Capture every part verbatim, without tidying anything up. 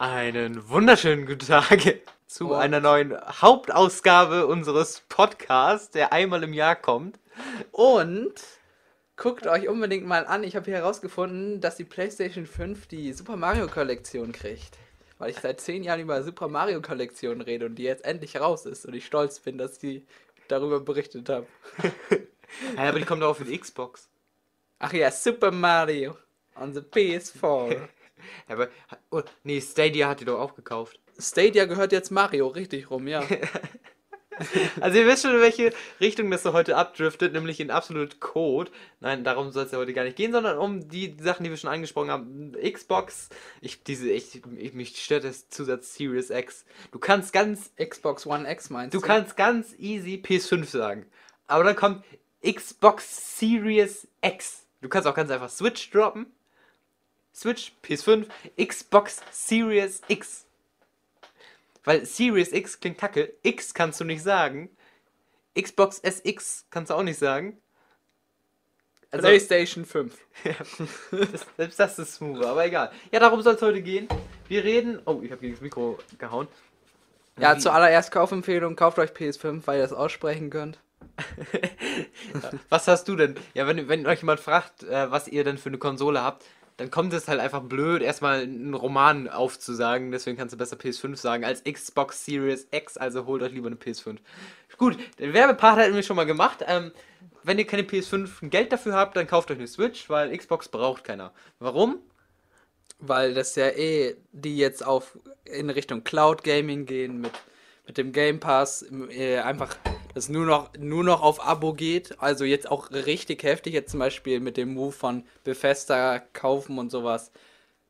Einen wunderschönen guten Tag zu und einer neuen Hauptausgabe unseres Podcasts, der einmal im Jahr kommt. Und guckt euch unbedingt mal an, ich habe hier herausgefunden, dass die PlayStation fünf die Super Mario Kollektion kriegt. Weil ich seit zehn Jahren über Super Mario Kollektion rede und die jetzt endlich raus ist und ich stolz bin, dass die darüber berichtet haben. Ja, aber die kommt auch auf die Xbox. Ach ja, Super Mario on the P S vier. Aber, oh, nee, Stadia hat die doch auch gekauft. Stadia gehört jetzt Mario, richtig rum, ja. Also ihr wisst schon, in welche Richtung das so heute abdriftet, nämlich in absolut Code. Nein, darum soll es ja heute gar nicht gehen, sondern um die Sachen, die wir schon angesprochen haben. Xbox, ich, diese, ich, ich mich stört das Zusatz Series X. Du kannst ganz... Xbox One X meinst du? Du kannst ganz easy P S fünf sagen. Aber dann kommt Xbox Series X. Du kannst auch ganz einfach Switch droppen. Switch, P S fünf, Xbox Series X. Weil Series X klingt kacke. X kannst du nicht sagen. Xbox S X kannst du auch nicht sagen. Also, PlayStation fünf. das, selbst das ist smoother, aber egal. Ja, darum soll es heute gehen. Wir reden... Oh, ich habe gegen das Mikro gehauen. Ja, Wie? zuallererst Kaufempfehlung. Kauft euch P S fünf, weil ihr das aussprechen könnt. Ja, was hast du denn? Ja, wenn, wenn euch jemand fragt, äh, was ihr denn für eine Konsole habt, dann kommt es halt einfach blöd, erstmal einen Roman aufzusagen. Deswegen kannst du besser P S fünf sagen als Xbox Series X. Also holt euch lieber eine P S fünf. Gut, den Werbepart hatten wir schon mal gemacht. Ähm, wenn ihr keine P S fünf Geld dafür habt, dann kauft euch eine Switch, weil Xbox braucht keiner. Warum? Weil das ja eh die jetzt auf in Richtung Cloud Gaming gehen mit, mit dem Game Pass. Äh, einfach, dass nur noch, nur noch auf Abo geht. Also jetzt auch richtig heftig. Jetzt zum Beispiel mit dem Move von Bethesda kaufen und sowas.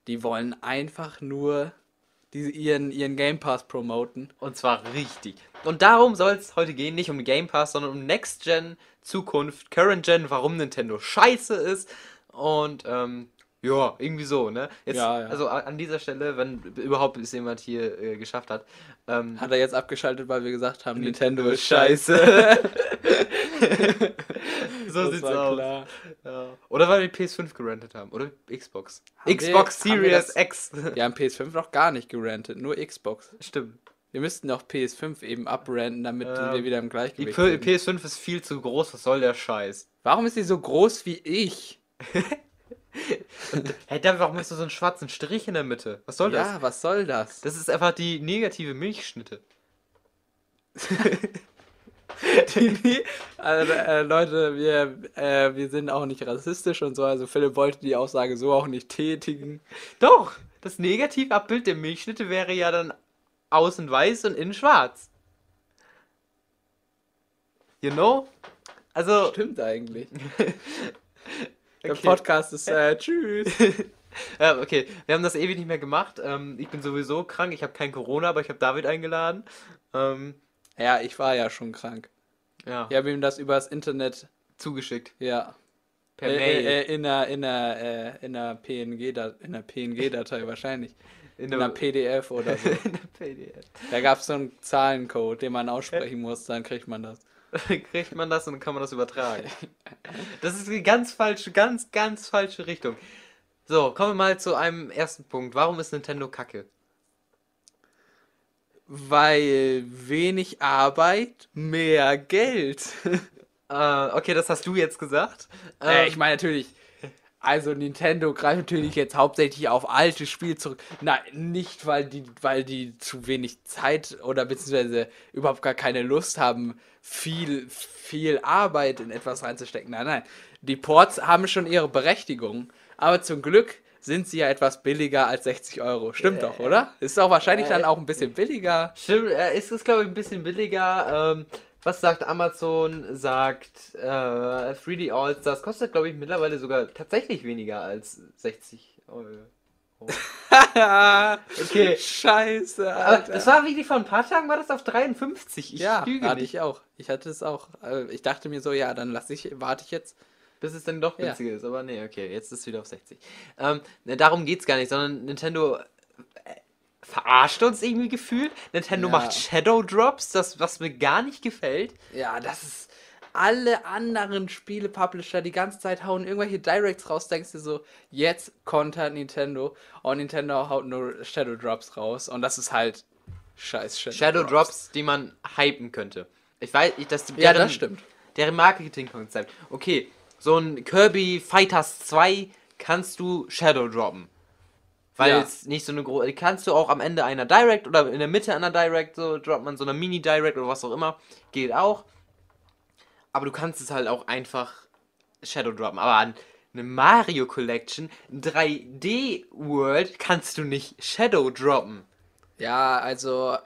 Die wollen einfach nur die, ihren, ihren Game Pass promoten. Und zwar richtig. Und darum soll es heute gehen. Nicht um Game Pass, sondern um Next Gen, Zukunft, Current Gen, warum Nintendo scheiße ist. Und ähm, ja, irgendwie so, ne? Jetzt, ja, ja. Also an dieser Stelle, wenn überhaupt es jemand hier äh, geschafft hat. Ähm, hat er jetzt abgeschaltet, weil wir gesagt haben, Nintendo, Nintendo ist scheiße. So das sieht's aus. Klar. Ja. Oder weil wir P S fünf gerantet haben. Oder Xbox. Haben Xbox wir, Series wir das, X. Wir haben P S fünf noch gar nicht gerantet, nur Xbox. Stimmt. Wir müssten noch P S fünf eben abranten, damit ähm, wir wieder im Gleichgewicht sind. Die P S fünf ist viel zu groß, was soll der Scheiß? Warum ist sie so groß wie ich? Hey, da warum hast du so einen schwarzen Strich in der Mitte? Was soll das? Ja, was soll das? Das ist einfach die negative Milchschnitte. die, die, also, äh, Leute, wir, äh, wir sind auch nicht rassistisch und so, also Philipp wollte die Aussage so auch nicht tätigen. Doch, das Negativabbild der Milchschnitte wäre ja dann außen weiß und innen schwarz. You know? Also. Stimmt eigentlich. Der okay. Podcast ist, äh, tschüss. Ja, okay, wir haben das ewig nicht mehr gemacht. Ähm, ich bin sowieso krank, ich habe kein Corona, aber ich habe David eingeladen. Ähm, ja, ich war ja schon krank. Ja. Ich habe ihm das übers Internet zugeschickt. Ja. Per äh, Mail. Äh, in einer, in einer, äh, in einer P N G-Datei wahrscheinlich. In, in einer P D F oder so. In einer P D F. Da gab es so einen Zahlencode, den man aussprechen muss, dann kriegt man das. Kriegt man das und kann man das übertragen. Das ist die ganz falsche, ganz, ganz falsche Richtung. So, kommen wir mal zu einem ersten Punkt. Warum ist Nintendo kacke? Weil wenig Arbeit, mehr Geld. äh, okay, das hast du jetzt gesagt. Äh, ich meine natürlich, also Nintendo greift natürlich jetzt hauptsächlich auf alte Spiele zurück. Nein, nicht, weil die, weil die zu wenig Zeit oder beziehungsweise überhaupt gar keine Lust haben, viel, viel Arbeit in etwas reinzustecken. Nein, nein. Die Ports haben schon ihre Berechtigung, aber zum Glück sind sie ja etwas billiger als sechzig Euro. Stimmt äh, doch, oder? Ist auch wahrscheinlich äh, dann auch ein bisschen billiger. Stimmt, äh, ist es, glaube ich, ein bisschen billiger. Ähm, was sagt Amazon? Sagt äh, drei D All-Stars. Kostet, glaube ich, mittlerweile sogar tatsächlich weniger als sechzig Euro. Oh. Okay. Scheiße, Alter. Aber das war wirklich vor ein paar Tagen, war das auf dreiundfünfzig. Ich ja, lüge hatte nicht. Ich auch. Ich hatte es auch. Ich dachte mir so, ja, dann lass ich, warte ich jetzt, bis es dann doch günstiger ja. ist. Aber nee, okay, jetzt ist es wieder auf sechzig. Ähm, darum geht's gar nicht, sondern Nintendo verarscht uns irgendwie gefühlt. Nintendo ja. macht Shadow Drops, das was mir gar nicht gefällt. Ja, das ist alle anderen Spiele-Publisher die ganze Zeit hauen irgendwelche Directs raus, denkst du so, jetzt kontert Nintendo. Und Nintendo haut nur Shadow Drops raus. Und das ist halt scheiß Shadow, Shadow Drops. Drops, die man hypen könnte. Ich weiß, ich, das, deren, ja, das stimmt. Deren Marketingkonzept. Okay, so ein Kirby Fighters zwei kannst du Shadow droppen. Weil ja. es nicht so eine große... Kannst du auch am Ende einer Direct oder in der Mitte einer Direct, so droppt man so eine Mini-Direct oder was auch immer. Geht auch. Aber du kannst es halt auch einfach Shadow droppen. Aber eine Mario Kollektion, drei D World, kannst du nicht Shadow droppen. Ja, also...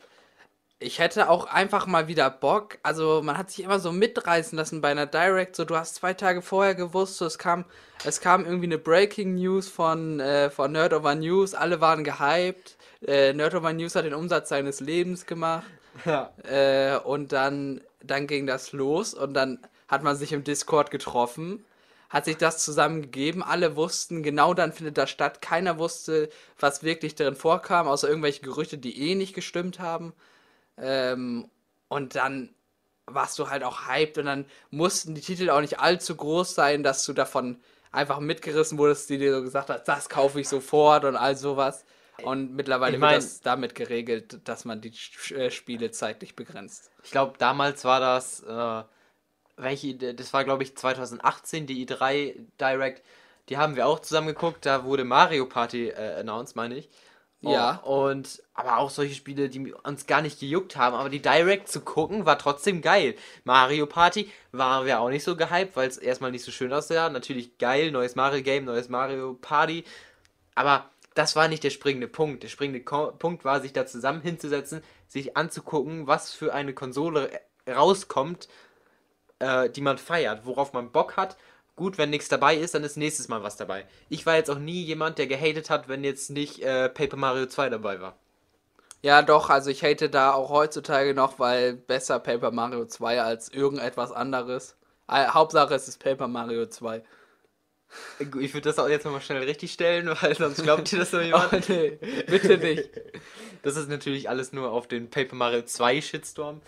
Ich hätte auch einfach mal wieder Bock, also man hat sich immer so mitreißen lassen bei einer Direct, so du hast zwei Tage vorher gewusst, so es kam es kam irgendwie eine Breaking News von, äh, von Nerd Over News, alle waren gehypt, äh, Nerd Over News hat den Umsatz seines Lebens gemacht, ja. äh, und dann, dann ging das los und dann hat man sich im Discord getroffen, hat sich das zusammengegeben, alle wussten, genau dann findet das statt, keiner wusste, was wirklich darin vorkam, außer irgendwelche Gerüchte, die eh nicht gestimmt haben. Ähm, und dann warst du halt auch hyped und dann mussten die Titel auch nicht allzu groß sein, dass du davon einfach mitgerissen wurdest, die dir so gesagt hat, das kaufe ich sofort und all sowas. Und mittlerweile ich mein, wird das damit geregelt, dass man die äh, Spiele zeitlich begrenzt. Ich glaube, damals war das, äh, welche, das war glaube ich zwanzig achtzehn, die E drei Direct, die haben wir auch zusammen geguckt, da wurde Mario Party äh, announced, meine ich. Oh, ja. Und aber auch solche Spiele, die uns gar nicht gejuckt haben, aber die Direct zu gucken, war trotzdem geil. Mario Party waren wir auch nicht so gehypt, weil es erstmal nicht so schön aussah. Natürlich geil, neues Mario Game, neues Mario Party. Aber das war nicht der springende Punkt. Der springende Ko- Punkt war, sich da zusammen hinzusetzen, sich anzugucken, was für eine Konsole rauskommt, äh, die man feiert, worauf man Bock hat. Gut, wenn nichts dabei ist, dann ist nächstes Mal was dabei. Ich war jetzt auch nie jemand, der gehatet hat, wenn jetzt nicht äh, Paper Mario zwei dabei war. Ja doch, also ich hate da auch heutzutage noch, weil besser Paper Mario zwei als irgendetwas anderes. Äh, Hauptsache es ist Paper Mario zwei. Ich würde das auch jetzt nochmal schnell richtig stellen, weil sonst glaubt ihr das noch jemand. Oh, nee, bitte nicht. Das ist natürlich alles nur auf den Paper Mario zwei Shitstorm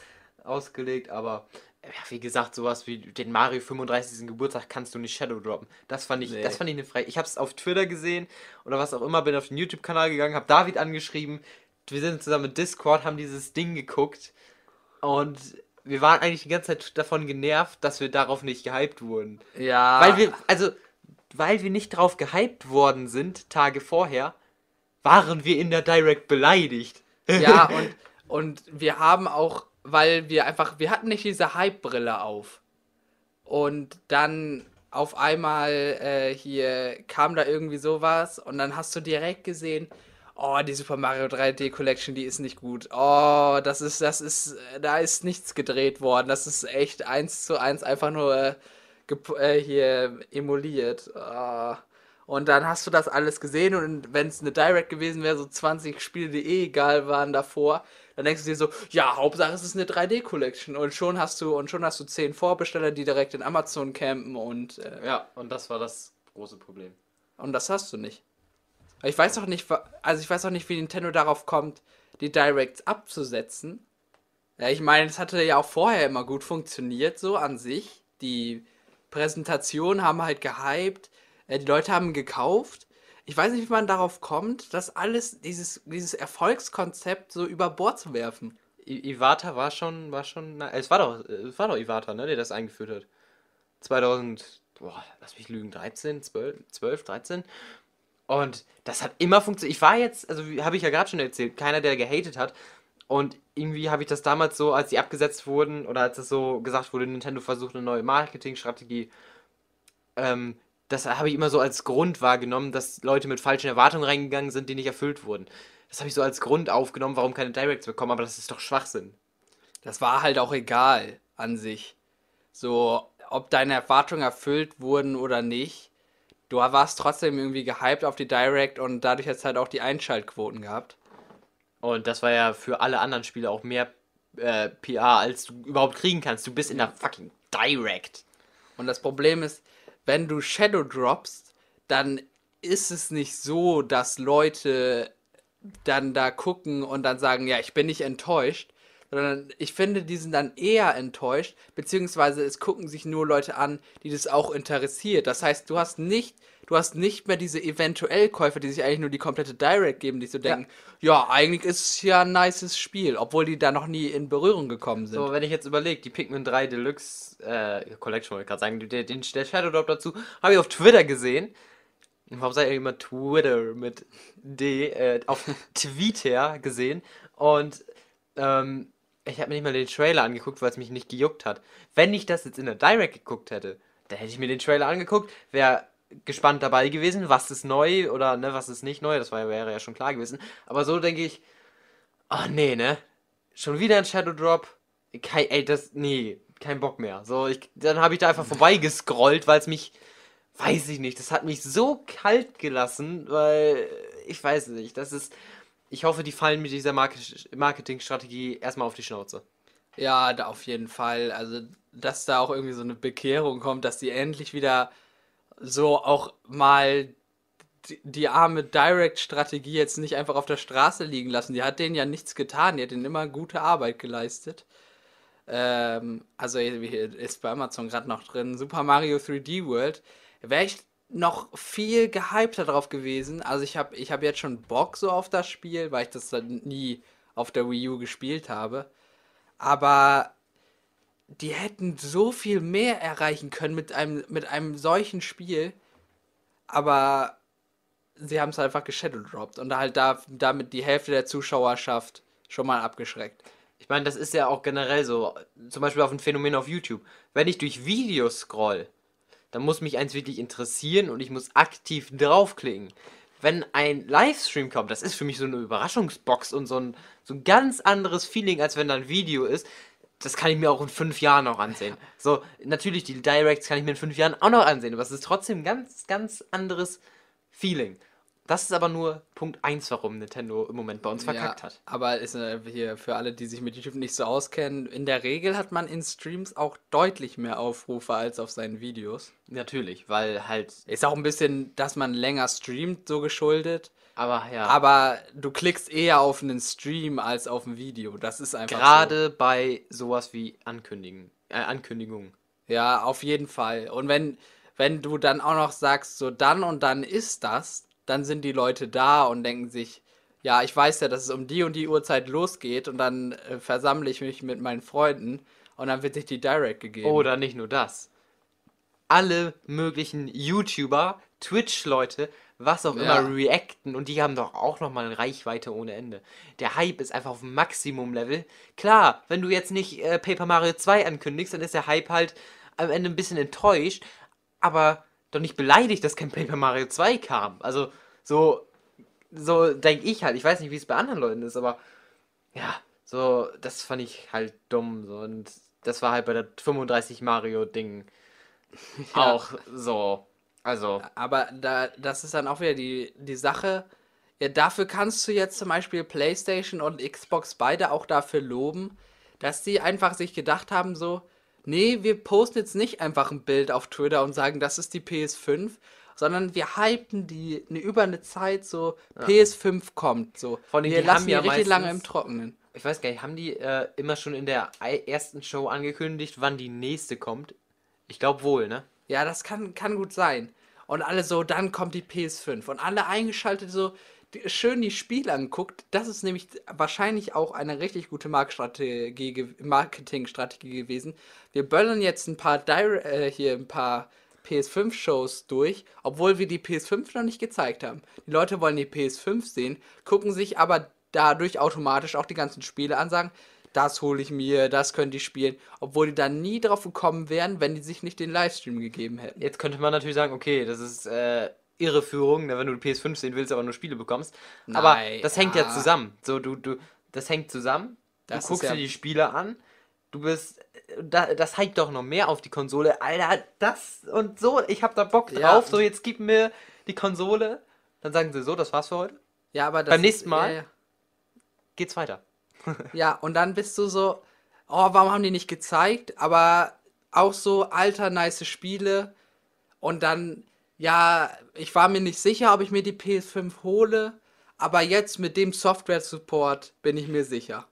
ausgelegt, aber... Ja, wie gesagt, sowas wie den Mario fünfunddreißigsten Geburtstag kannst du nicht Shadow droppen. Das fand ich, nee. das fand ich eine Frechheit. Ich hab's auf Twitter gesehen oder was auch immer, bin auf den YouTube-Kanal gegangen, hab David angeschrieben. Wir sind zusammen mit Discord, haben dieses Ding geguckt und wir waren eigentlich die ganze Zeit davon genervt, dass wir darauf nicht gehypt wurden. Ja. Weil wir, also, weil wir nicht drauf gehypt worden sind, Tage vorher, waren wir in der Direct beleidigt. Ja, und, und wir haben auch Weil wir einfach, wir hatten nicht diese Hype-Brille auf. Und dann auf einmal äh, hier kam da irgendwie sowas und dann hast du direkt gesehen, oh, die Super Mario drei D Collection, die ist nicht gut. Oh, das ist, das ist, da ist nichts gedreht worden. Das ist echt eins zu eins einfach nur äh, gep- äh, hier emuliert. Oh. Und dann hast du das alles gesehen und wenn es eine Direct gewesen wäre, so zwanzig Spiele, die eh egal waren davor, dann denkst du dir so, ja, Hauptsache es ist eine drei D Collection und schon hast du und schon hast du zehn Vorbesteller, die direkt in Amazon campen und... Äh, ja, und das war das große Problem. Und das hast du nicht. Ich weiß auch nicht, also ich weiß auch nicht, wie Nintendo darauf kommt, die Directs abzusetzen. Ja, ich meine, es hatte ja auch vorher immer gut funktioniert, so an sich. Die Präsentationen haben halt gehypt. Die Leute haben gekauft. Ich weiß nicht, wie man darauf kommt, das alles, dieses, dieses Erfolgskonzept so über Bord zu werfen. I- Iwata war schon, war schon, na, es war doch, es war doch Iwata, ne, der das eingeführt hat. zweitausend, boah, lass mich lügen, dreizehn, zwölf, zwölf, dreizehn. Und das hat immer funktioniert. Ich war jetzt, also habe ich ja gerade schon erzählt, keiner, der gehatet hat. Und irgendwie habe ich das damals so, als die abgesetzt wurden, oder als es so gesagt wurde, Nintendo versucht eine neue Marketingstrategie, ähm, das habe ich immer so als Grund wahrgenommen, dass Leute mit falschen Erwartungen reingegangen sind, die nicht erfüllt wurden. Das habe ich so als Grund aufgenommen, warum keine Directs bekommen, aber das ist doch Schwachsinn. Das war halt auch egal an sich. So, ob deine Erwartungen erfüllt wurden oder nicht, du warst trotzdem irgendwie gehypt auf die Direct und dadurch hast du halt auch die Einschaltquoten gehabt. Und das war ja für alle anderen Spiele auch mehr äh, P R, als du überhaupt kriegen kannst. Du bist in der fucking Direct. Und das Problem ist, wenn du Shadow droppst, dann ist es nicht so, dass Leute dann da gucken und dann sagen, ja, ich bin nicht enttäuscht. sondern ich finde, die sind dann eher enttäuscht, beziehungsweise es gucken sich nur Leute an, die das auch interessiert. Das heißt, du hast nicht, du hast nicht mehr diese eventuell Käufer, die sich eigentlich nur die komplette Direct geben, die so denken, ja, ja eigentlich ist es ja ein nices Spiel, obwohl die da noch nie in Berührung gekommen sind. So, wenn ich jetzt überlege, die Pikmin drei Deluxe äh, Collection, wollte ich gerade sagen, der, der Shadow Drop dazu, habe ich auf Twitter gesehen. Warum sage ich immer Twitter mit D? Äh, auf Twitter gesehen. Und ähm, ich habe mir nicht mal den Trailer angeguckt, weil es mich nicht gejuckt hat. Wenn ich das jetzt in der Direct geguckt hätte, dann hätte ich mir den Trailer angeguckt, wäre gespannt dabei gewesen, was ist neu oder ne, was ist nicht neu. Das war, wäre ja schon klar gewesen. Aber so denke ich, ach nee, ne? Schon wieder ein Shadow Drop? Kein, ey, das, nee, kein Bock mehr. So, ich, dann habe ich da einfach vorbeigescrollt, weil es mich... Weiß ich nicht, das hat mich so kalt gelassen, weil, ich weiß nicht, das ist, ich hoffe, die fallen mit dieser Marketingstrategie erstmal auf die Schnauze. Ja, da auf jeden Fall, also, dass da auch irgendwie so eine Bekehrung kommt, dass die endlich wieder so auch mal die, die arme Direct-Strategie jetzt nicht einfach auf der Straße liegen lassen, die hat denen ja nichts getan, die hat denen immer gute Arbeit geleistet. Ähm, also, hier ist bei Amazon gerade noch drin, Super Mario drei D World, wäre ich noch viel gehypter drauf gewesen. Also ich habe ich hab jetzt schon Bock so auf das Spiel, weil ich das dann nie auf der Wii U gespielt habe. Aber die hätten so viel mehr erreichen können mit einem, mit einem solchen Spiel. Aber sie haben es einfach geshadowdropped und halt da, damit die Hälfte der Zuschauerschaft schon mal abgeschreckt. Ich meine, das ist ja auch generell so. Zum Beispiel auf ein Phänomen auf YouTube. Wenn ich durch Videos scroll, dann muss mich eins wirklich interessieren und ich muss aktiv draufklicken. Wenn ein Livestream kommt, das ist für mich so eine Überraschungsbox und so ein, so ein ganz anderes Feeling, als wenn da ein Video ist. Das kann ich mir auch in fünf Jahren noch ansehen. So, natürlich, die Directs kann ich mir in fünf Jahren auch noch ansehen, aber es ist trotzdem ein ganz, ganz anderes Feeling. Das ist aber nur Punkt eins, warum Nintendo im Moment bei uns verkackt ja, hat. Aber ist hier für alle, die sich mit YouTube nicht so auskennen, in der Regel hat man in Streams auch deutlich mehr Aufrufe als auf seinen Videos. Natürlich, weil halt... Ist auch ein bisschen, dass man länger streamt, so geschuldet. Aber ja. Aber du klickst eher auf einen Stream als auf ein Video. Das ist einfach gerade so. Bei sowas wie Ankündigen, äh, Ankündigungen. Ja, auf jeden Fall. Und wenn, wenn du dann auch noch sagst, so dann und dann ist das... Dann sind die Leute da und denken sich, ja, ich weiß ja, dass es um die und die Uhrzeit losgeht und dann äh, versammle ich mich mit meinen Freunden und dann wird sich die Direct gegeben. Oder nicht nur das. Alle möglichen YouTuber, Twitch-Leute, was auch ja. immer, reacten und die haben doch auch nochmal eine Reichweite ohne Ende. Der Hype ist einfach auf dem Maximum-Level. Klar, wenn du jetzt nicht äh, Paper Mario zwei ankündigst, dann ist der Hype halt am Ende ein bisschen enttäuscht, aber... Doch nicht beleidigt, dass kein Paper Mario zwei kam. Also, so, so denke ich halt. Ich weiß nicht, wie es bei anderen Leuten ist, aber ja, so, das fand ich halt dumm. So. Und das war halt bei der fünfunddreißig Mario-Ding ja. auch so. Also. Aber da, das ist dann auch wieder die, die Sache. Ja, dafür kannst du jetzt zum Beispiel PlayStation und Xbox beide auch dafür loben, dass die einfach sich gedacht haben, so, nee, wir posten jetzt nicht einfach ein Bild auf Twitter und sagen, das ist die P S fünf, sondern wir hypen die ne, über eine Zeit so, ja. P S fünf kommt, so. Von denen, wir die lassen haben die ja richtig meistens, lange im Trockenen. Ich weiß gar nicht, haben die äh, immer schon in der ersten Show angekündigt, wann die nächste kommt? Ich glaube wohl, ne? Ja, das kann, kann gut sein. Und alle so, dann kommt die P S fünf. Und alle eingeschaltet so, die, schön die Spiele anguckt. Das ist nämlich wahrscheinlich auch eine richtig gute Marktstrategie, Marketingstrategie gewesen. Wir böllern jetzt ein paar, Dire- äh, hier ein paar P S fünf Shows durch, obwohl wir die P S fünf noch nicht gezeigt haben. Die Leute wollen die P S fünf sehen, gucken sich aber dadurch automatisch auch die ganzen Spiele an, sagen, das hole ich mir, das können die spielen, obwohl die dann nie drauf gekommen wären, wenn die sich nicht den Livestream gegeben hätten. Jetzt könnte man natürlich sagen, okay, das ist äh, Irreführung, wenn du die P S fünf sehen willst, aber nur Spiele bekommst. Nein, aber das hängt ah. ja zusammen. So, du, du, das hängt zusammen, du das guckst ja dir die Spiele an, du bist, da, das hypt doch noch mehr auf die Konsole. Alter, das und so, ich hab da Bock drauf, ja. So jetzt gib mir die Konsole. Dann sagen sie so, das war's für heute. Ja, aber das beim nächsten Mal ist, ja, ja. geht's weiter. Ja, und dann bist du so, oh, warum haben die nicht gezeigt? Aber auch so, alter, nice Spiele. Und dann, ja, ich war mir nicht sicher, ob ich mir die P S fünf hole. Aber jetzt mit dem Software-Support bin ich mir sicher.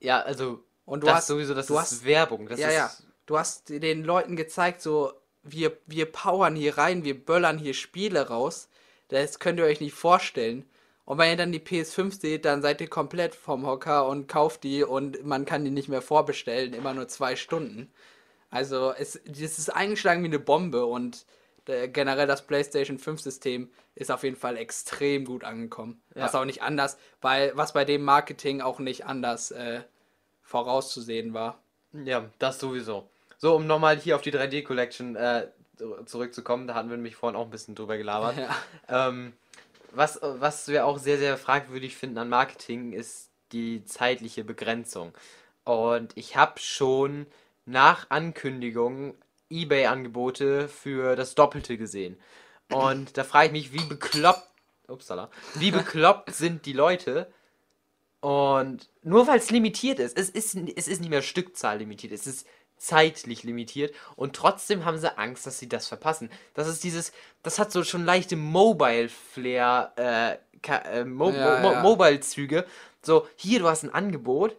Ja, also Und du das hast sowieso, das du ist hast, Werbung. Das ja, ist ja. Du hast den Leuten gezeigt, so, wir, wir powern hier rein, wir böllern hier Spiele raus. Das könnt ihr euch nicht vorstellen. Und wenn ihr dann die P S fünf seht, dann seid ihr komplett vom Hocker und kauft die und man kann die nicht mehr vorbestellen, immer nur zwei Stunden. Also es das ist eingeschlagen wie eine Bombe und der, generell das PlayStation fünf System ist auf jeden Fall extrem gut angekommen. Ja. Was auch nicht anders, weil was bei dem Marketing auch nicht anders äh, vorauszusehen war. Ja, das sowieso. So, um nochmal hier auf die drei D Collection äh, zurückzukommen, da hatten wir nämlich vorhin auch ein bisschen drüber gelabert. Ja. Ähm, was, was wir auch sehr, sehr fragwürdig finden an Marketing, ist die zeitliche Begrenzung. Und ich habe schon nach Ankündigung eBay-Angebote für das Doppelte gesehen. Und da frage ich mich, wie bekloppt, upsala, wie bekloppt sind die Leute? Und nur weil es limitiert ist, es ist, es ist nicht mehr Stückzahl limitiert, es ist zeitlich limitiert und trotzdem haben sie Angst, dass sie das verpassen. Das ist dieses, das hat so schon leichte Mobile-Flair, äh, äh Mo- ja, Mo- ja. Mobile-Züge. So, hier, du hast ein Angebot,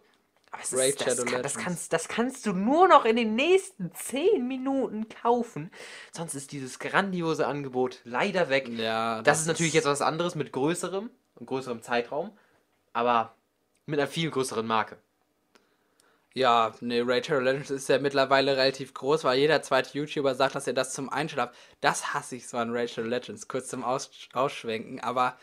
aber es ist, das, kann, das, kannst, das kannst du nur noch in den nächsten zehn Minuten kaufen, sonst ist dieses grandiose Angebot leider weg. Ja, das, das ist natürlich jetzt was anderes mit größerem, größerem Zeitraum, aber mit einer viel größeren Marke. Ja, ne, Raid Shadow Legends ist ja mittlerweile relativ groß, weil jeder zweite YouTuber sagt, dass er das zum Einschlafen... Das hasse ich so an Raid Shadow Legends, kurz zum Aus- Ausschwenken. Aber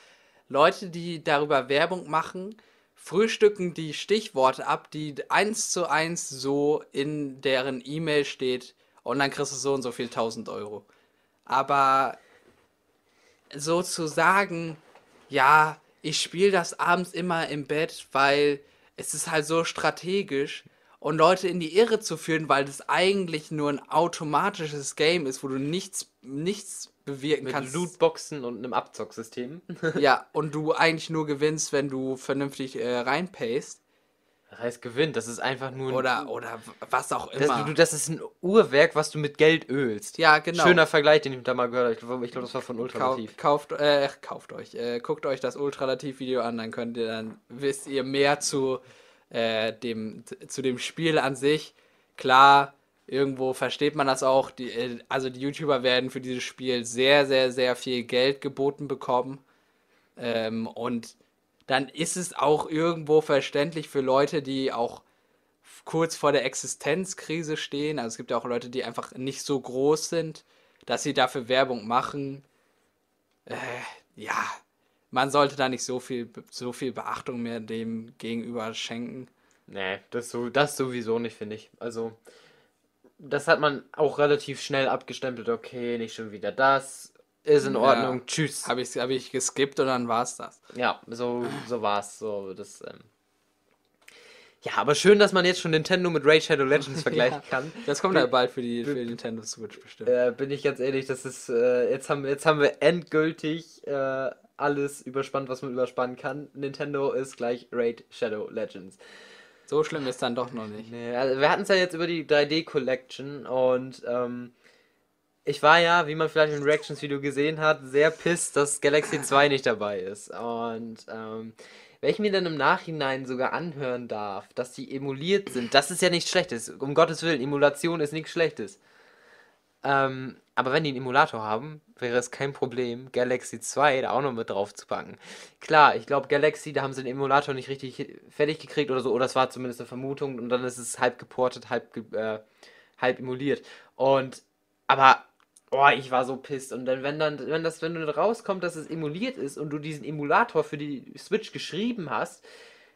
Leute, die darüber Werbung machen, frühstücken die Stichworte ab, die eins zu eins so in deren E-Mail steht und dann kriegst du so und so viel tausend Euro. Aber so zu sagen, ja... Ich spiele das abends immer im Bett, weil es ist halt so strategisch und Leute in die Irre zu führen, weil das eigentlich nur ein automatisches Game ist, wo du nichts, nichts bewirken kannst. Mit Lootboxen und einem Abzocksystem. Ja, und du eigentlich nur gewinnst, wenn du vernünftig äh, reinpayst. Das heißt gewinnt, das ist einfach nur ein... Oder, oder was auch immer. Das, du, das ist ein Uhrwerk, was du mit Geld ölst. Ja, genau. Schöner Vergleich, den ich da mal gehört habe. Ich glaube, ich glaub, das war von Ultralativ. Kauft, äh, kauft euch, äh, guckt euch das Ultralativ-Video an, dann könnt ihr, dann wisst ihr mehr zu, äh, dem, zu dem Spiel an sich. Klar, irgendwo versteht man das auch. Die, äh, also die YouTuber werden für dieses Spiel sehr, sehr, sehr viel Geld geboten bekommen. Ähm, und... dann ist es auch irgendwo verständlich für Leute, die auch kurz vor der Existenzkrise stehen. Also es gibt ja auch Leute, die einfach nicht so groß sind, dass sie dafür Werbung machen. Äh, ja, man sollte da nicht so viel, so viel Beachtung mehr dem gegenüber schenken. Nee, das, so, das sowieso nicht, finde ich. Also das hat man auch relativ schnell abgestempelt. Okay, nicht schon wieder das. Ist in Ordnung, ja. Tschüss. Habe ich, hab ich geskippt und dann war's das. Ja, so, so war's. So, das, ähm ja, aber schön, dass man jetzt schon Nintendo mit Raid Shadow Legends vergleichen ja. kann. Das kommt bin, ja bald für die, für die Nintendo Switch bestimmt. Äh, bin ich ganz ehrlich, das ist, äh, jetzt, haben, jetzt haben wir endgültig äh, alles überspannt, was man überspannen kann. Nintendo ist gleich Raid Shadow Legends. So schlimm ist dann doch noch nicht. Nee, also wir hatten es ja jetzt über die drei D Collection und ähm, ich war ja, wie man vielleicht im Reactions-Video gesehen hat, sehr pisst, dass Galaxy zwei nicht dabei ist. Und ähm, wenn ich mir dann im Nachhinein sogar anhören darf, dass die emuliert sind, das ist ja nichts Schlechtes. Um Gottes Willen, Emulation ist nichts Schlechtes. Ähm, aber wenn die einen Emulator haben, wäre es kein Problem, Galaxy zwei da auch noch mit drauf zu packen. Klar, ich glaube, Galaxy, da haben sie den Emulator nicht richtig fertig gekriegt oder so. Oder es war zumindest eine Vermutung. Und dann ist es halb geportet, halb, ge- äh, halb emuliert. Und, aber... Boah, ich war so pisst. Und dann, wenn dann, wenn das, wenn du rauskommt, dass es emuliert ist und du diesen Emulator für die Switch geschrieben hast,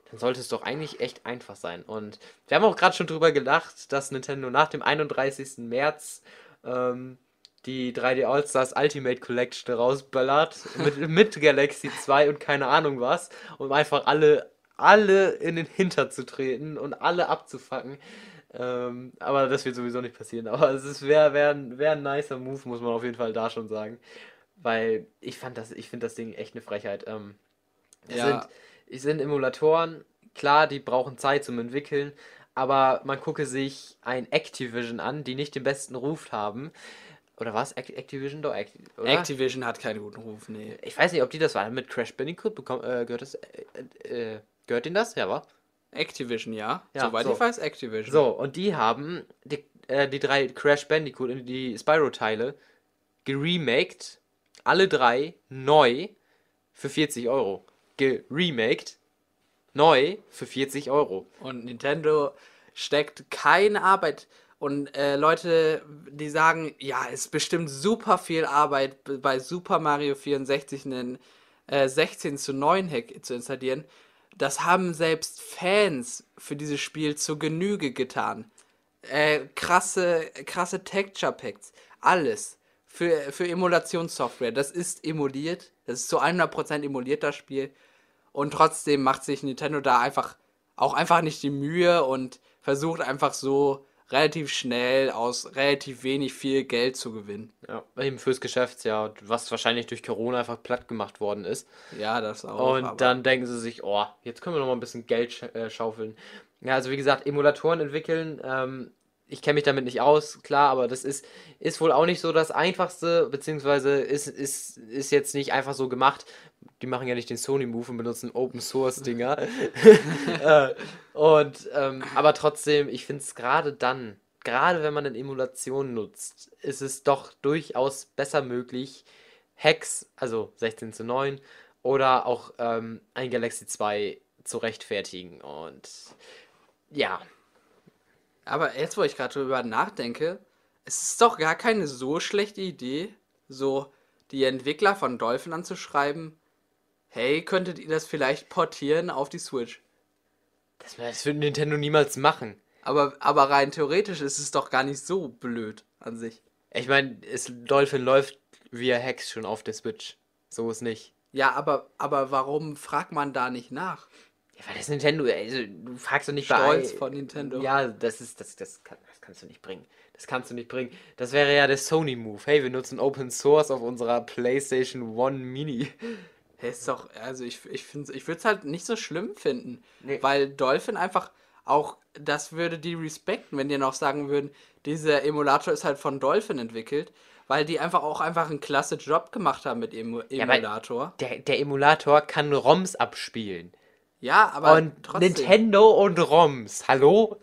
dann sollte es doch eigentlich echt einfach sein. Und wir haben auch gerade schon drüber gelacht, dass Nintendo nach dem einunddreißigsten März ähm, die drei D All-Stars Ultimate Collection rausballert mit, mit Galaxy zwei und keine Ahnung was, um einfach alle, alle in den Hinter zu treten und alle abzufacken. Ähm, aber das wird sowieso nicht passieren. Aber es wäre wär, wär ein nicer Move, muss man auf jeden Fall da schon sagen. Weil ich fand das, ich finde das Ding echt eine Frechheit. Ähm, ja. sind, sind Emulatoren, klar, die brauchen Zeit zum Entwickeln, aber man gucke sich ein Activision an, die nicht den besten Ruf haben. Oder was? Activision? Doch, Acti- oder? Activision hat keinen guten Ruf, nee. Ich weiß nicht, ob die das waren. Mit Crash Bandicoot bekommen, äh, gehört das, äh, äh, gehört denen das? Ja, war? Activision, ja. ja Soweit so. ich weiß, Activision. So, und die haben die, äh, die drei Crash Bandicoot und die Spyro-Teile geremaked, alle drei neu für vierzig Euro. Geremaked, neu für vierzig Euro. Und Nintendo steckt keine Arbeit. Und äh, Leute, die sagen, ja, es ist bestimmt super viel Arbeit, bei Super Mario vierundsechzig einen äh, sechzehn zu neun Hack zu installieren. Das haben selbst Fans für dieses Spiel zur Genüge getan. Äh, krasse, krasse Texture Packs, alles. Für, für Emulationssoftware. Das ist emuliert. Das ist zu hundert Prozent emuliert, das Spiel. Und trotzdem macht sich Nintendo da einfach auch einfach nicht die Mühe und versucht einfach so relativ schnell aus relativ wenig viel Geld zu gewinnen. Ja, eben fürs Geschäftsjahr, was wahrscheinlich durch Corona einfach platt gemacht worden ist. Ja, das auch. Und aber dann denken sie sich, oh, jetzt können wir noch mal ein bisschen Geld sch- äh, schaufeln. Ja, also wie gesagt, Emulatoren entwickeln, ähm, ich kenne mich damit nicht aus, klar, aber das ist, ist wohl auch nicht so das Einfachste, beziehungsweise ist, ist, ist jetzt nicht einfach so gemacht. Die machen ja nicht den Sony-Move und benutzen Open-Source-Dinger. äh, und, ähm, aber trotzdem, ich finde es gerade dann, gerade wenn man eine Emulation nutzt, ist es doch durchaus besser möglich, Hacks, also sechzehn zu neun, oder auch ähm, ein Galaxy zwei zu rechtfertigen. Und ja... Aber jetzt, wo ich gerade drüber nachdenke, es ist doch gar keine so schlechte Idee, so die Entwickler von Dolphin anzuschreiben, hey, könntet ihr das vielleicht portieren auf die Switch? Das, das würde Nintendo niemals machen. Aber, aber rein theoretisch ist es doch gar nicht so blöd an sich. Ich meine, Dolphin läuft via Hacks schon auf der Switch. So ist nicht. Ja, aber, aber warum fragt man da nicht nach? Ja, weil das Nintendo, also du fragst doch nicht Stolz bei... von Nintendo. Ja, das ist, das, das, kann, das kannst du nicht bringen. Das kannst du nicht bringen. Das wäre ja der Sony-Move. Hey, wir nutzen Open Source auf unserer PlayStation eins Mini. Hey, ist doch, also ich, ich finde, ich würde es halt nicht so schlimm finden. Nee. Weil Dolphin einfach auch, das würde die respekten, wenn die noch sagen würden, dieser Emulator ist halt von Dolphin entwickelt. Weil die einfach auch einfach einen klasse Job gemacht haben mit dem Emulator. Ja, der, der Emulator kann ROMs abspielen. Ja, aber und trotzdem. Nintendo und ROMs, hallo?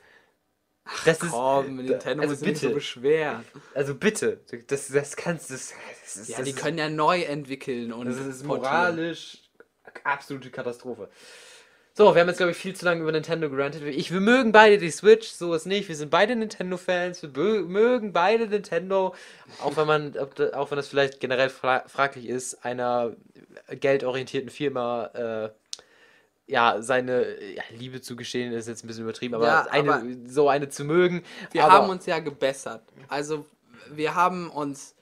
Ach, das komm, ist, Nintendo also ist bitte, nicht so beschweren. Also bitte, das, das kannst du... Das, das, ja, das die ist, können ja neu entwickeln und... Das ist moralisch absolute Katastrophe. So, wir haben jetzt, glaube ich, viel zu lange über Nintendo gerantet. Ich, wir mögen beide die Switch, so ist nicht. Wir sind beide Nintendo-Fans, wir be- mögen beide Nintendo. Auch wenn man, auch wenn das vielleicht generell fra- fraglich ist, einer geldorientierten Firma... Äh, ja, seine ja, Liebe zu geschehen ist jetzt ein bisschen übertrieben, aber, ja, eine, aber so eine zu mögen. Wir aber haben uns ja gebessert. Also wir haben uns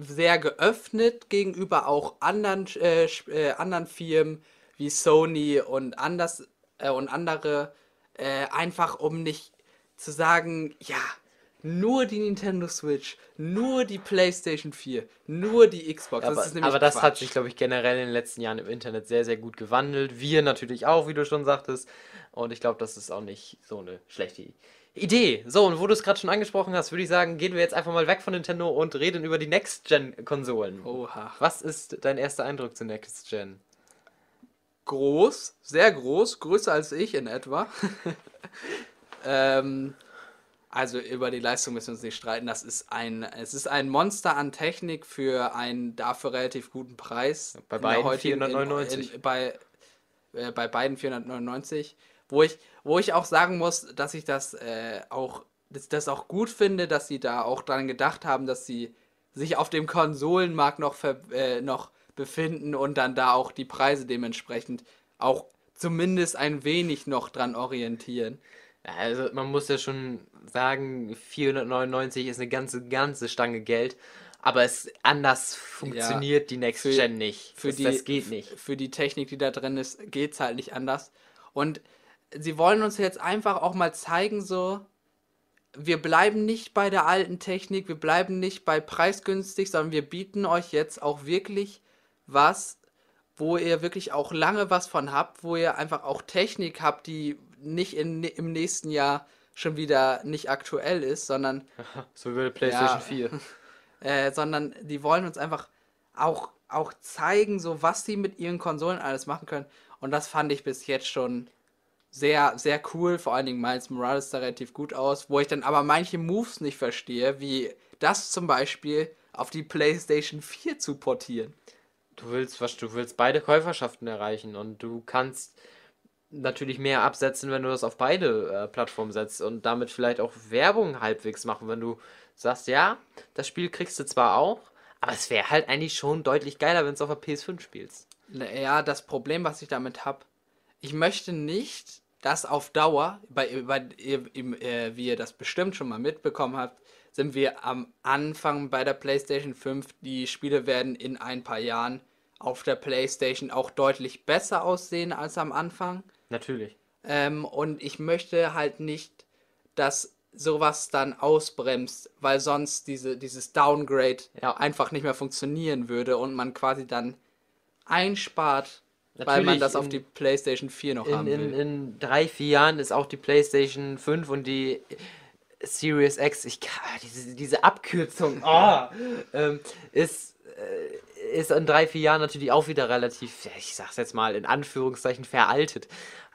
sehr geöffnet gegenüber auch anderen, äh, anderen Firmen wie Sony und, anders, äh, und andere, äh, einfach um nicht zu sagen, ja, nur die Nintendo Switch, nur die PlayStation vier, nur die Xbox. Das aber ist nämlich aber das Quatsch. Hat sich, glaube ich, generell in den letzten Jahren im Internet sehr, sehr gut gewandelt. Wir natürlich auch, wie du schon sagtest. Und ich glaube, das ist auch nicht so eine schlechte Idee. So, und wo du es gerade schon angesprochen hast, würde ich sagen, gehen wir jetzt einfach mal weg von Nintendo und reden über die Next-Gen-Konsolen. Oha. Was ist dein erster Eindruck zu Next-Gen? Groß, sehr groß, größer als ich in etwa. ähm... Also über die Leistung müssen wir uns nicht streiten. Das ist ein, es ist ein Monster an Technik für einen dafür relativ guten Preis. Bei beiden vierhundertneunundneunzig. In, in, bei, äh, bei beiden vierhundertneunundneunzig. Wo ich, wo ich auch sagen muss, dass ich das, äh, auch, das, das auch gut finde, dass sie da auch dran gedacht haben, dass sie sich auf dem Konsolenmarkt noch, ver, äh, noch befinden und dann da auch die Preise dementsprechend auch zumindest ein wenig noch dran orientieren. Also man muss ja schon sagen, vierhundertneunundneunzig ist eine ganze, ganze Stange Geld, aber es anders funktioniert ja, die Next für, Gen nicht. Für das, die, das geht nicht. Für die Technik, die da drin ist, geht es halt nicht anders. Und sie wollen uns jetzt einfach auch mal zeigen, so, wir bleiben nicht bei der alten Technik, wir bleiben nicht bei preisgünstig, sondern wir bieten euch jetzt auch wirklich was, wo ihr wirklich auch lange was von habt, wo ihr einfach auch Technik habt, die nicht in, im nächsten Jahr schon wieder nicht aktuell ist, sondern so wie bei der PlayStation vier. Äh, sondern die wollen uns einfach auch, auch zeigen, so was sie mit ihren Konsolen alles machen können. Und das fand ich bis jetzt schon sehr, sehr cool. Vor allen Dingen Miles Morales sah relativ gut aus, wo ich dann aber manche Moves nicht verstehe, wie das zum Beispiel auf die PlayStation vier zu portieren. Du willst, was, du willst beide Käuferschaften erreichen und du kannst natürlich mehr absetzen, wenn du das auf beide äh, Plattformen setzt und damit vielleicht auch Werbung halbwegs machen, wenn du sagst, ja, das Spiel kriegst du zwar auch, aber es wäre halt eigentlich schon deutlich geiler, wenn du es auf der P S fünf spielst. Naja, das Problem, was ich damit habe, ich möchte nicht, dass auf Dauer, bei, bei, äh, wie ihr das bestimmt schon mal mitbekommen habt, sind wir am Anfang bei der PlayStation fünf, die Spiele werden in ein paar Jahren auf der PlayStation auch deutlich besser aussehen als am Anfang. Natürlich. Ähm, und ich möchte halt nicht, dass sowas dann ausbremst, weil sonst diese, dieses Downgrade ja. einfach nicht mehr funktionieren würde und man quasi dann einspart, natürlich, weil man das in, auf die PlayStation vier noch in, haben will. In, in drei, vier Jahren ist auch die PlayStation fünf und die Series X, ich diese, diese Abkürzung, oh, ähm, ist... Äh, ist in drei, vier Jahren natürlich auch wieder relativ, ich sag's jetzt mal in Anführungszeichen, veraltet.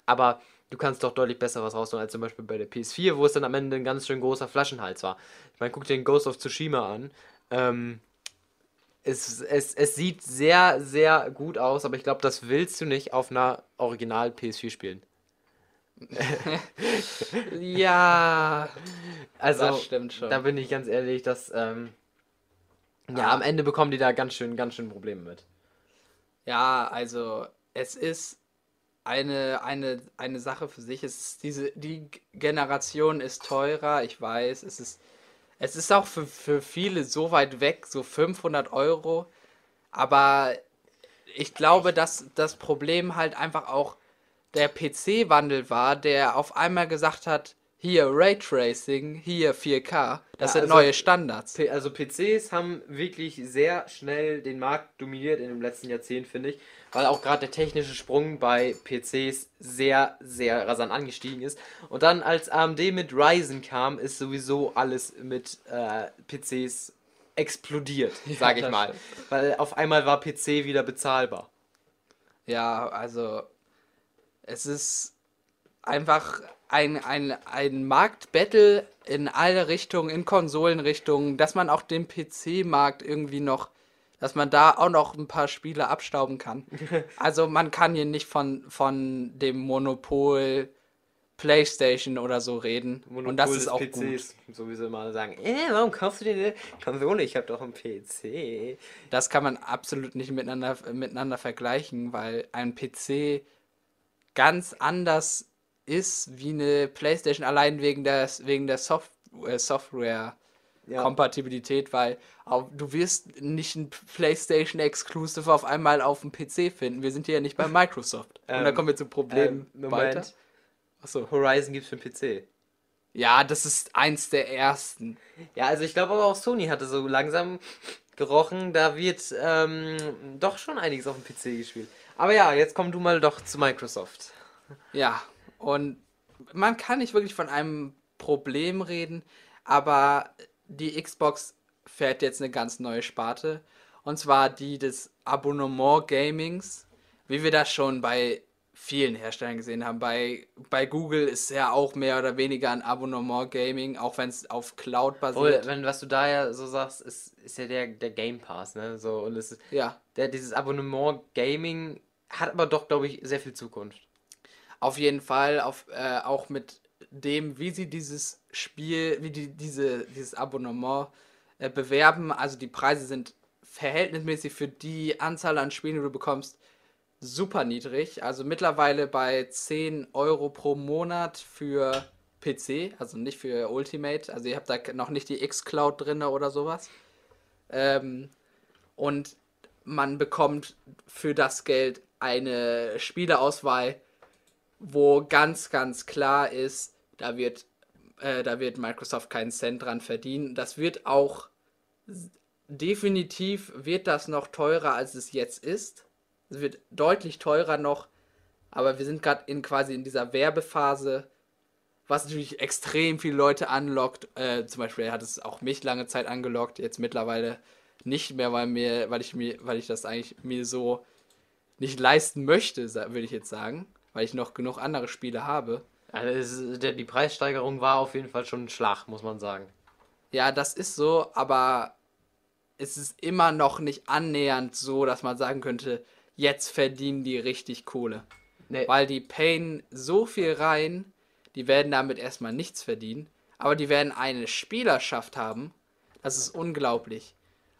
Aber du kannst doch deutlich besser was rausholen als zum Beispiel bei der P S vier, wo es dann am Ende ein ganz schön großer Flaschenhals war. Ich meine, guck dir den Ghost of Tsushima an. Ähm, es, es, es sieht sehr, sehr gut aus, aber ich glaube, das willst du nicht auf einer Original P S vier spielen. Ja, also, das stimmt schon. Da bin ich ganz ehrlich, dass... Ähm, Ja, am Ende bekommen die da ganz schön, ganz schön Probleme mit. Ja, also es ist eine, eine, eine Sache für sich. Es ist diese, die Generation ist teurer, ich weiß. Es ist, es ist auch für, für viele so weit weg, so fünfhundert Euro. Aber ich glaube, dass das Problem halt einfach auch der P C-Wandel war, der auf einmal gesagt hat, hier Raytracing, hier vier K, das ja, sind also neue Standards. P- also P Cs haben wirklich sehr schnell den Markt dominiert in dem letzten Jahrzehnt, finde ich, weil auch gerade der technische Sprung bei P Cs sehr, sehr rasant angestiegen ist. Und dann, als A M D mit Ryzen kam, ist sowieso alles mit äh, P Cs explodiert, sage ja, ich mal. Stimmt. Weil auf einmal war P C wieder bezahlbar. Ja, also es ist einfach... Ein, ein, ein Marktbattle in alle Richtungen, in Konsolenrichtungen, dass man auch den P C-Markt irgendwie noch, dass man da auch noch ein paar Spiele abstauben kann. Also man kann hier nicht von, von dem Monopol PlayStation oder so reden. Monopol und das ist auch P Cs, gut. Sowieso immer sagen, äh, warum kaufst du dir eine Konsole? Ich habe doch einen P C. Das kann man absolut nicht miteinander, miteinander vergleichen, weil ein P C ganz anders ist wie eine PlayStation, allein wegen der, wegen der Soft, äh, Software-Kompatibilität, ja. Weil auch, du wirst nicht ein PlayStation-Exclusive auf einmal auf dem P C finden. Wir sind hier ja nicht bei Microsoft. Und ähm, da kommen wir zu Problemen ähm, weiter. Achso, Horizon gibt's für den P C. Ja, das ist eins der ersten. Ja, also ich glaube aber auch Sony hatte so langsam gerochen, da wird ähm, doch schon einiges auf dem P C gespielt. Aber ja, jetzt komm du mal doch zu Microsoft. Ja, und man kann nicht wirklich von einem Problem reden, aber die Xbox fährt jetzt eine ganz neue Sparte. Und zwar die des Abonnement-Gamings, wie wir das schon bei vielen Herstellern gesehen haben. Bei, bei Google ist ja auch mehr oder weniger ein Abonnement-Gaming, auch wenn es auf Cloud basiert. Oh, wenn, was du da ja so sagst, ist, ist ja der, der Game Pass, ne? So, und es ist, ja. Der, dieses Abonnement-Gaming hat aber doch, glaube ich, sehr viel Zukunft. Auf jeden Fall, auf, äh, auch mit dem, wie sie dieses Spiel, wie die, diese, dieses Abonnement äh, bewerben. Also die Preise sind verhältnismäßig für die Anzahl an Spielen, die du bekommst, super niedrig. Also mittlerweile bei zehn Euro pro Monat für P C, also nicht für Ultimate. Also ihr habt da noch nicht die xCloud drin oder sowas. Ähm, und man bekommt für das Geld eine Spieleauswahl, wo ganz, ganz klar ist, da wird, äh, da wird Microsoft keinen Cent dran verdienen. Das wird auch, definitiv wird das noch teurer, als es jetzt ist. Es wird deutlich teurer noch, aber wir sind gerade in quasi in dieser Werbephase, was natürlich extrem viele Leute anlockt. Äh, zum Beispiel hat es auch mich lange Zeit angelockt, jetzt mittlerweile nicht mehr, weil, mir, weil, ich, mir, weil ich das eigentlich mir so nicht leisten möchte, würde ich jetzt sagen. weil ich noch genug andere Spiele habe. Also die Preissteigerung war auf jeden Fall schon ein Schlag, muss man sagen. Ja, das ist so, aber es ist immer noch nicht annähernd so, dass man sagen könnte, jetzt verdienen die richtig Kohle. Nee. Weil die payen so viel rein, die werden damit erstmal nichts verdienen, aber die werden eine Spielerschaft haben, das ist unglaublich.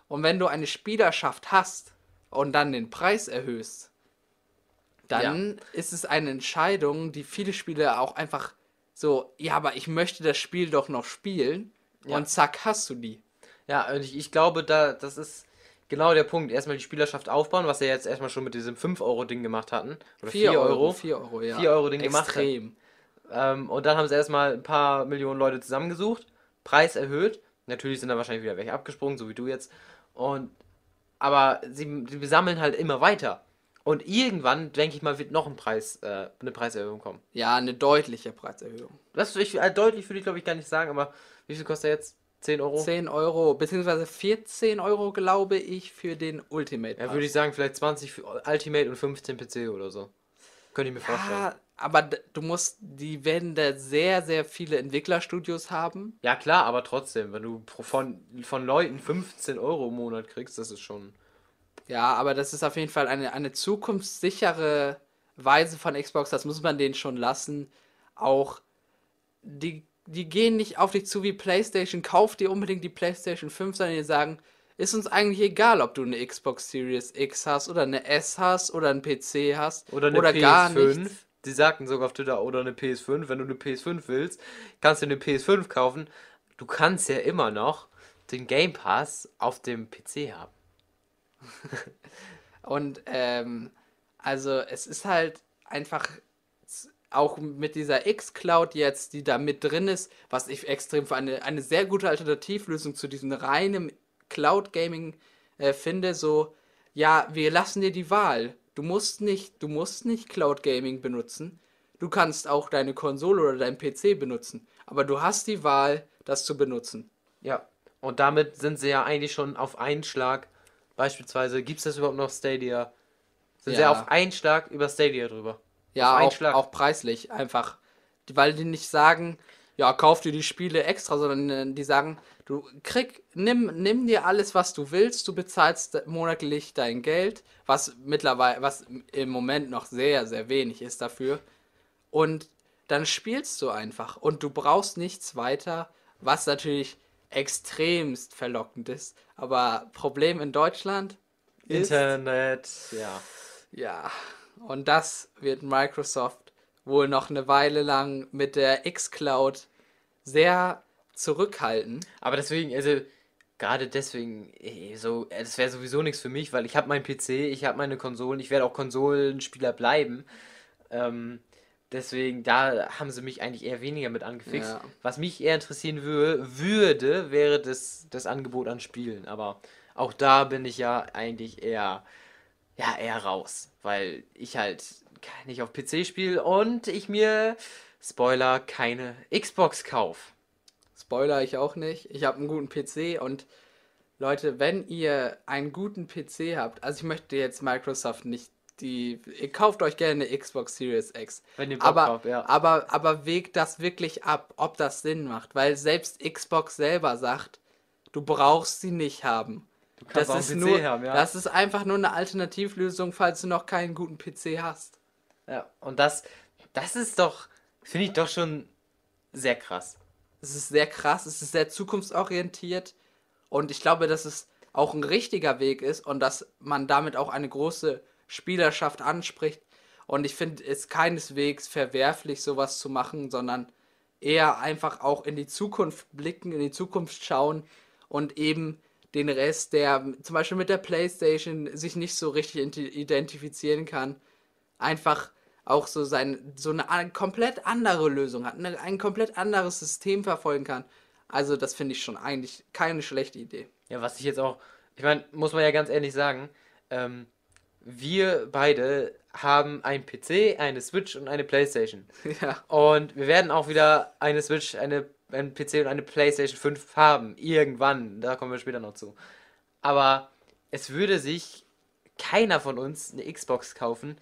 Und wenn du eine Spielerschaft hast und dann den Preis erhöhst, dann ja. ist es eine Entscheidung, die viele Spieler auch einfach so, ja, aber ich möchte das Spiel doch noch spielen ja. und zack, hast du die. Ja, und ich, ich glaube, da das ist genau der Punkt. Erstmal die Spielerschaft aufbauen, was sie jetzt erstmal schon mit diesem fünf Euro Ding gemacht hatten. Oder vier Euro. vier Euro, ja. vier Euro Ding Extrem. gemacht haben. Ähm, und dann haben sie erstmal ein paar Millionen Leute zusammengesucht, Preis erhöht. Natürlich sind da wahrscheinlich wieder welche abgesprungen, so wie du jetzt. Und aber sie, sie sammeln halt immer weiter. Und irgendwann, denke ich mal, wird noch ein Preis, äh, eine Preiserhöhung kommen. Ja, eine deutliche Preiserhöhung. Das ich, äh, deutlich würde ich, glaube ich, gar nicht sagen, aber wie viel kostet er jetzt? zehn Euro? zehn Euro, beziehungsweise vierzehn Euro, glaube ich, für den Ultimate Pass. Ja, würde ich sagen, vielleicht zwanzig für Ultimate und fünfzehn P C oder so. Könnte ich mir ja, vorstellen. Aber du musst, die werden da sehr, sehr viele Entwicklerstudios haben. Ja, klar, aber trotzdem, wenn du von, von Leuten fünfzehn Euro im Monat kriegst, das ist schon... Ja, aber das ist auf jeden Fall eine, eine zukunftssichere Weise von Xbox, das muss man denen schon lassen. Auch die, die gehen nicht auf dich zu wie PlayStation, kauf dir unbedingt die PlayStation fünf, sondern die sagen, ist uns eigentlich egal, ob du eine Xbox Series X hast oder eine S hast oder einen P C hast oder eine oder P S fünf. Gar nichts. Die sagten sogar auf Twitter, oder eine P S fünf, wenn du eine P S fünf willst, kannst du eine P S fünf kaufen. Du kannst ja immer noch den Game Pass auf dem P C haben. Und ähm, also es ist halt einfach auch mit dieser xCloud jetzt, die da mit drin ist, was ich extrem für eine, eine sehr gute Alternativlösung zu diesem reinen Cloud-Gaming äh, finde, so, ja, wir lassen dir die Wahl. Du musst nicht, du musst nicht Cloud-Gaming benutzen, du kannst auch deine Konsole oder deinen P C benutzen, aber du hast die Wahl, das zu benutzen. Ja, und damit sind sie ja eigentlich schon auf einen Schlag. Beispielsweise, gibt es das überhaupt noch Stadia? Sind ja. sie auf einen Schlag über Stadia drüber. Ja, auf auch, auch preislich einfach. Weil die nicht sagen, ja, kauf dir die Spiele extra, sondern die sagen, du krieg, nimm, nimm dir alles, was du willst, du bezahlst monatlich dein Geld, was mittlerweile, was im Moment noch sehr, sehr wenig ist dafür. Und dann spielst du einfach. Und du brauchst nichts weiter, was natürlich extremst verlockend ist, aber Problem in Deutschland ist... Internet, ja. Ja, und das wird Microsoft wohl noch eine Weile lang mit der xCloud sehr zurückhalten. Aber deswegen, also gerade deswegen, so, das wäre sowieso nichts für mich, weil ich habe meinen P C, ich habe meine Konsolen, ich werde auch Konsolenspieler bleiben, ähm... Deswegen, da haben sie mich eigentlich eher weniger mit angefixt. Ja. Was mich eher interessieren würde, würde wäre das, das Angebot an Spielen. Aber auch da bin ich ja eigentlich eher, ja, eher raus. Weil ich halt nicht auf P C spiele und ich mir, Spoiler, keine Xbox kaufe. Spoiler, ich auch nicht. Ich habe einen guten P C und Leute, wenn ihr einen guten P C habt, also ich möchte jetzt Microsoft nicht Die, ihr kauft euch gerne eine Xbox Series X. Wenn ihr Bock aber, drauf, ja. aber, aber wägt das wirklich ab, ob das Sinn macht. Weil selbst Xbox selber sagt, du brauchst sie nicht haben. Du kannst das auch einen P C nur, haben, ja. Das ist einfach nur eine Alternativlösung, falls du noch keinen guten P C hast. Ja, und das, das ist doch, finde ich doch schon sehr krass. Es ist sehr krass, es ist sehr zukunftsorientiert. Und ich glaube, dass es auch ein richtiger Weg ist und dass man damit auch eine große Spielerschaft anspricht, und ich finde es keineswegs verwerflich, sowas zu machen, sondern eher einfach auch in die Zukunft blicken, in die Zukunft schauen und eben den Rest, der zum Beispiel mit der PlayStation sich nicht so richtig identifizieren kann, einfach auch so, sein, so eine komplett andere Lösung hat, eine, ein komplett anderes System verfolgen kann. Also das finde ich schon eigentlich keine schlechte Idee. Ja, was ich jetzt auch, ich meine, muss man ja ganz ehrlich sagen, ähm, wir beide haben einen P C, eine Switch und eine Playstation. Ja. Und wir werden auch wieder eine Switch, eine, einen P C und eine Playstation fünf haben. Irgendwann, da kommen wir später noch zu. Aber es würde sich keiner von uns eine Xbox kaufen,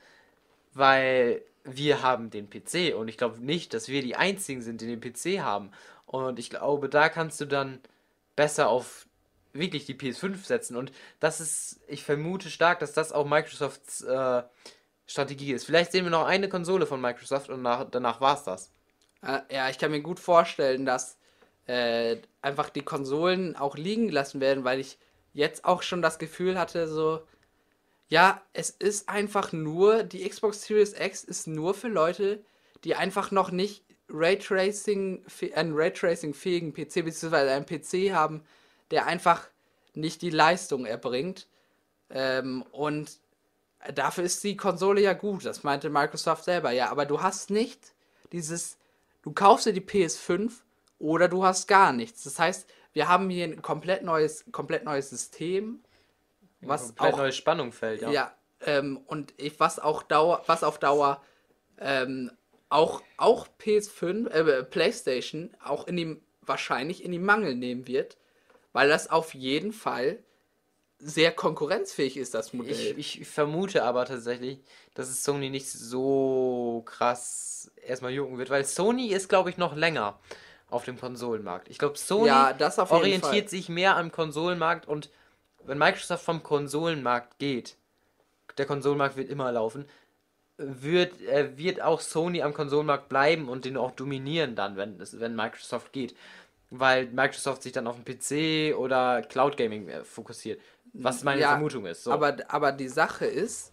weil wir haben den P C und ich glaube nicht, dass wir die einzigen sind, die den P C haben. Und ich glaube, da kannst du dann besser auf wirklich die P S fünf setzen. Und das ist, ich vermute stark, dass das auch Microsofts äh, Strategie ist. Vielleicht sehen wir noch eine Konsole von Microsoft und nach, danach war's das. Ja, ich kann mir gut vorstellen, dass äh, einfach die Konsolen auch liegen gelassen werden, weil ich jetzt auch schon das Gefühl hatte, so, ja, es ist einfach nur, die Xbox Series X ist nur für Leute, die einfach noch nicht Raytracing, einen Raytracing-fähigen P C, beziehungsweise einen P C haben, der einfach nicht die Leistung erbringt. Ähm, und dafür ist die Konsole ja gut, das meinte Microsoft selber. Ja, aber du hast nicht dieses, du kaufst dir die P S fünf oder du hast gar nichts. Das heißt, wir haben hier ein komplett neues, komplett neues System, was komplett auch neue Spannungsfeld, ja. Ja, ähm, und ich, was auch Dauer, was auf Dauer ähm, auch auch P S fünf, äh, PlayStation auch in die, wahrscheinlich in die Mangel nehmen wird, weil das auf jeden Fall sehr konkurrenzfähig ist, das Modell. Ich, ich vermute aber tatsächlich, dass es Sony nicht so krass erstmal jucken wird, weil Sony ist, glaube ich, noch länger auf dem Konsolenmarkt. Ich glaube, Sony ja, orientiert sich mehr am Konsolenmarkt, und wenn Microsoft vom Konsolenmarkt geht, der Konsolenmarkt wird immer laufen, wird, äh, wird auch Sony am Konsolenmarkt bleiben und den auch dominieren dann, wenn, wenn Microsoft geht. Weil Microsoft sich dann auf den P C oder Cloud Gaming fokussiert, was meine ja, Vermutung ist. So. Aber, aber die Sache ist,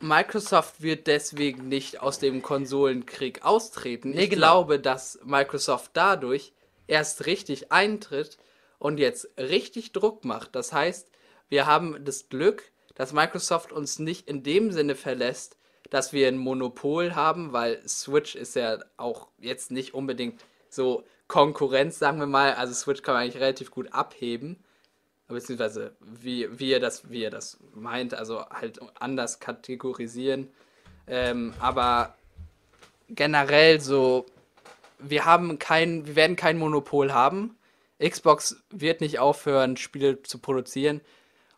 Microsoft wird deswegen nicht aus dem Konsolenkrieg austreten. Ich genau. glaube, dass Microsoft dadurch erst richtig eintritt und jetzt richtig Druck macht. Das heißt, wir haben das Glück, dass Microsoft uns nicht in dem Sinne verlässt, dass wir ein Monopol haben, weil Switch ist ja auch jetzt nicht unbedingt so Konkurrenz, sagen wir mal. Also Switch kann man eigentlich relativ gut abheben, beziehungsweise wie, wie, er, das, wie er das meint, also halt anders kategorisieren. Ähm, aber generell so, wir haben kein, wir werden kein Monopol haben. Xbox wird nicht aufhören, Spiele zu produzieren,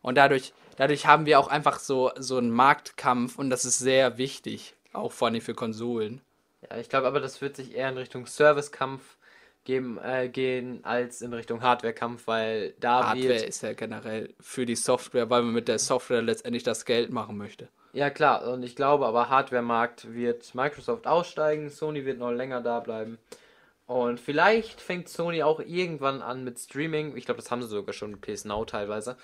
und dadurch, dadurch haben wir auch einfach so, so einen Marktkampf, und das ist sehr wichtig, auch vor allem für Konsolen. Ja, ich glaube aber, das wird sich eher in Richtung Servicekampf geben, äh, gehen als in Richtung Hardwarekampf, weil da Hardware wird, ist ja generell für die Software, weil man mit der Software letztendlich das Geld machen möchte. Ja klar, und ich glaube aber, Hardwaremarkt wird Microsoft aussteigen, Sony wird noch länger da bleiben, und vielleicht fängt Sony auch irgendwann an mit Streaming. Ich glaube, das haben sie sogar schon mit P S Now teilweise,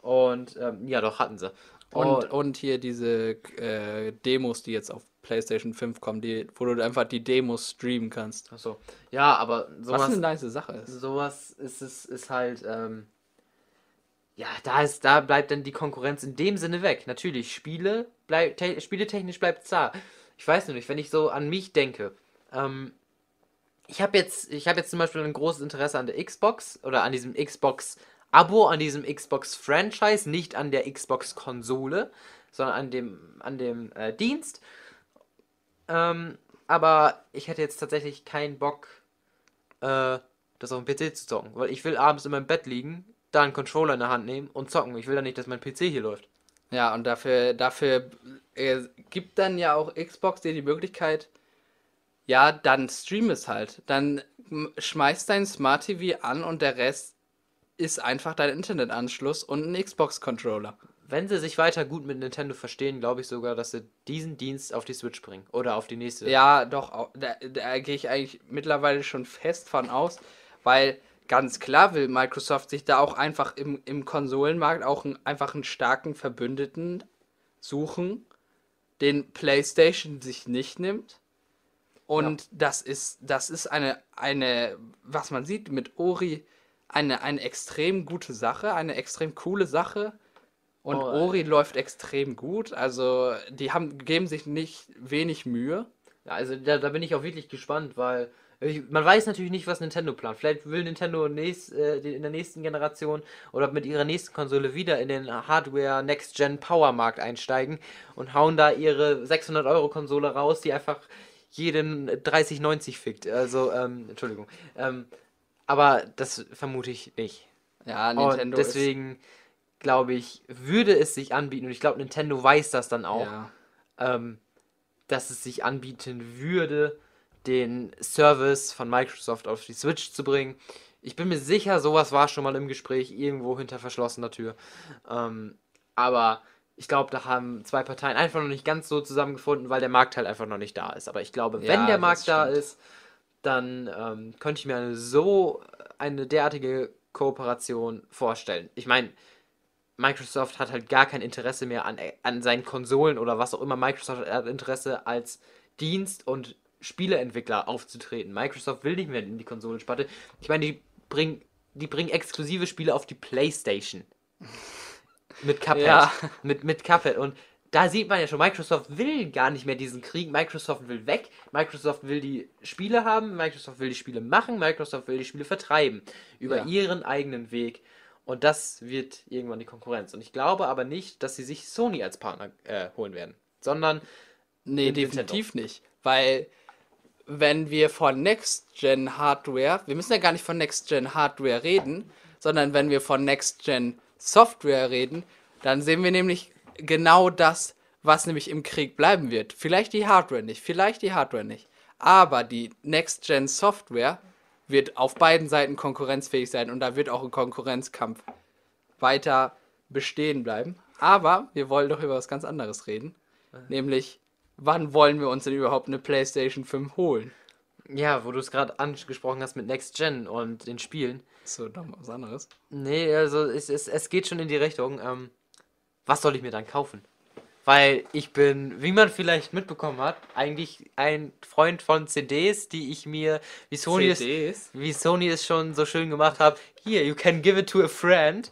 und ähm, ja doch, hatten sie. Und, und hier diese äh, Demos, die jetzt auf PlayStation fünf kommen, die, wo du einfach die Demos streamen kannst. Achso. Ja, aber sowas... Was eine nice Sache ist. Sowas ist, ist, ist halt... Ähm, ja, da, ist, da bleibt dann die Konkurrenz in dem Sinne weg. Natürlich, Spiele... Bleib, te, spieletechnisch bleibt es da. Ich weiß nur nicht, wenn ich so an mich denke. Ähm, ich habe jetzt, ich hab jetzt zum Beispiel ein großes Interesse an der Xbox oder an diesem Xbox... Abo, an diesem Xbox-Franchise, nicht an der Xbox-Konsole, sondern an dem, an dem äh, Dienst. Ähm, aber ich hätte jetzt tatsächlich keinen Bock, äh, das auf dem P C zu zocken, weil ich will abends in meinem Bett liegen, da einen Controller in der Hand nehmen und zocken. Ich will ja nicht, dass mein P C hier läuft. Ja, und dafür, dafür äh, gibt dann ja auch Xbox dir die Möglichkeit, ja, dann stream es halt. Dann schmeißt dein Smart T V an und der Rest ist einfach dein Internetanschluss und ein Xbox-Controller. Wenn sie sich weiter gut mit Nintendo verstehen, glaube ich sogar, dass sie diesen Dienst auf die Switch bringen. Oder auf die nächste. Ja, doch. Da, da gehe ich eigentlich mittlerweile schon fest von aus, weil ganz klar will Microsoft sich da auch einfach im, im Konsolenmarkt auch ein, einfach einen starken Verbündeten suchen, den PlayStation sich nicht nimmt. Und ja. das ist, das ist eine, eine, was man sieht mit Ori, Eine, eine extrem gute Sache, eine extrem coole Sache. Und oh, Ori läuft extrem gut. Also die haben, geben sich nicht wenig Mühe. Ja, also da, da bin ich auch wirklich gespannt, weil ich, man weiß natürlich nicht, was Nintendo plant. Vielleicht will Nintendo nächst, äh, in der nächsten Generation oder mit ihrer nächsten Konsole wieder in den Hardware-Next-Gen-Power-Markt einsteigen und hauen da ihre sechshundert-Euro-Konsole raus, die einfach jeden dreißig neunzig fickt. Also, ähm, Entschuldigung, ähm, aber das vermute ich nicht. Ja, Nintendo. Und deswegen, glaube ich, würde es sich anbieten. Und ich glaube, Nintendo weiß das dann auch. Ja. Ähm, dass es sich anbieten würde, den Service von Microsoft auf die Switch zu bringen. Ich bin mir sicher, sowas war schon mal im Gespräch, irgendwo hinter verschlossener Tür. Ähm, aber ich glaube, da haben zwei Parteien einfach noch nicht ganz so zusammengefunden, weil der Markt halt einfach noch nicht da ist. Aber ich glaube, wenn ja, der Markt da ist, dann ähm, könnte ich mir eine so eine derartige Kooperation vorstellen. Ich meine, Microsoft hat halt gar kein Interesse mehr an, an seinen Konsolen oder was auch immer. Microsoft hat Interesse, als Dienst- und Spieleentwickler aufzutreten. Microsoft will nicht mehr in die Konsolensparte. Ich meine, die bringen die bringen exklusive Spiele auf die PlayStation. Mit Cuphead. Ja. Mit, mit Cuphead. Und da sieht man ja schon, Microsoft will gar nicht mehr diesen Krieg. Microsoft will weg. Microsoft will die Spiele haben. Microsoft will die Spiele machen. Microsoft will die Spiele vertreiben. Über ja. ihren eigenen Weg. Und das wird irgendwann die Konkurrenz. Und ich glaube aber nicht, dass sie sich Sony als Partner äh, holen werden. Sondern nee, definitiv Nintendo. Nicht. Weil wenn wir von Next-Gen-Hardware, wir müssen ja gar nicht von Next-Gen-Hardware reden, sondern wenn wir von Next-Gen-Software reden, dann sehen wir nämlich genau das, was nämlich im Krieg bleiben wird. Vielleicht die Hardware nicht, vielleicht die Hardware nicht, aber die Next-Gen-Software wird auf beiden Seiten konkurrenzfähig sein und da wird auch ein Konkurrenzkampf weiter bestehen bleiben. Aber wir wollen doch über was ganz anderes reden, mhm. nämlich wann wollen wir uns denn überhaupt eine PlayStation fünf holen? Ja, wo du es gerade angesprochen hast mit Next Gen und den Spielen. So, doch mal was anderes. Nee, also es, es, es geht schon in die Richtung, ähm, was soll ich mir dann kaufen? Weil ich bin, wie man vielleicht mitbekommen hat, eigentlich ein Freund von C Ds, die ich mir, wie Sony es, wie Sony es schon so schön gemacht hat, hier, you can give it to a friend,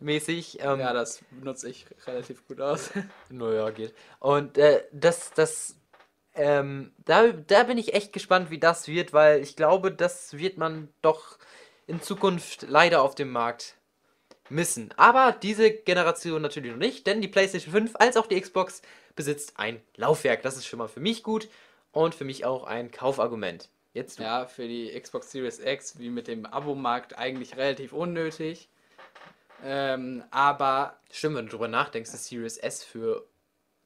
mäßig. Ähm, ja, das nutze ich relativ gut aus. Naja, geht. Und äh, das, das, ähm, da, da bin ich echt gespannt, wie das wird, weil ich glaube, das wird man doch in Zukunft leider auf dem Markt missen. Aber diese Generation natürlich noch nicht, denn die PlayStation fünf als auch die Xbox besitzt ein Laufwerk. Das ist schon mal für mich gut und für mich auch ein Kaufargument. Jetzt du. Ja, für die Xbox Series X, wie mit dem Abo-Markt, eigentlich relativ unnötig. Ähm, aber stimmt, wenn du drüber nachdenkst, die Series S für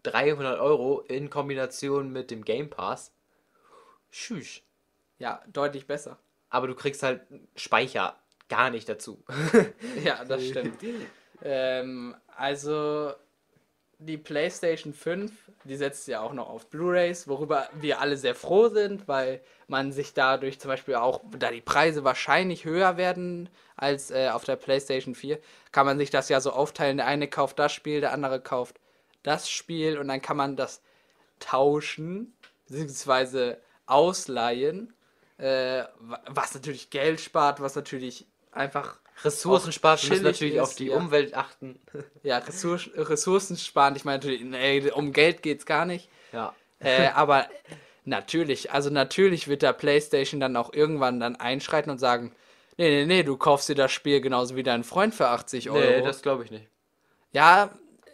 dreihundert Euro in Kombination mit dem Game Pass. Tschüss. Ja, deutlich besser. Aber du kriegst halt Speicher gar nicht dazu. Ja, das stimmt. ähm, also die PlayStation fünf, die setzt ja auch noch auf Blu-rays, worüber wir alle sehr froh sind, weil man sich dadurch zum Beispiel auch, da die Preise wahrscheinlich höher werden als äh, auf der PlayStation vier, kann man sich das ja so aufteilen, der eine kauft das Spiel, der andere kauft das Spiel und dann kann man das tauschen, beziehungsweise ausleihen, äh, was natürlich Geld spart, was natürlich einfach Ressourcen sparen, wir müssen natürlich ist, auf die ja. Umwelt achten. Ja, Ressourcen, Ressourcen sparen, ich meine natürlich, nee, um Geld geht's gar nicht. Ja. Äh, aber natürlich, also natürlich wird der PlayStation dann auch irgendwann dann einschreiten und sagen, nee, nee, nee, du kaufst dir das Spiel genauso wie dein Freund für achtzig Euro. Nee, das glaube ich nicht. Ja,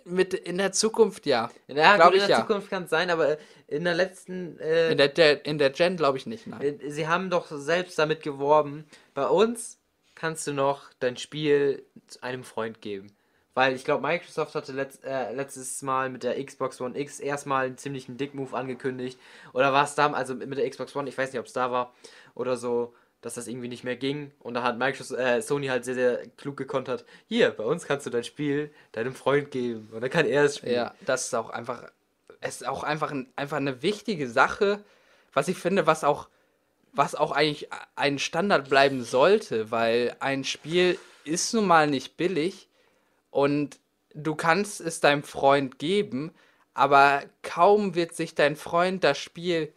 mit in der Zukunft ja. Ja, glaub gut, ich, in der ja. Zukunft kann es sein, aber in der letzten äh, in der, der in der Gen glaube ich nicht, nein. Sie haben doch selbst damit geworben, bei uns kannst du noch dein Spiel einem Freund geben. Weil ich glaube, Microsoft hatte letzt, äh, letztes Mal mit der Xbox One X erstmal einen ziemlichen Dick-Move angekündigt. Oder war es da, also mit der Xbox One, ich weiß nicht, ob es da war oder so, dass das irgendwie nicht mehr ging. Und da hat Microsoft, äh, Sony halt sehr, sehr klug gekontert. Hier, bei uns kannst du dein Spiel deinem Freund geben. Und dann kann er es spielen. Ja, das ist auch einfach, es ist auch einfach, ein, einfach eine wichtige Sache, was ich finde, was auch was auch eigentlich ein Standard bleiben sollte, weil ein Spiel ist nun mal nicht billig und du kannst es deinem Freund geben, aber kaum wird sich dein Freund das Spiel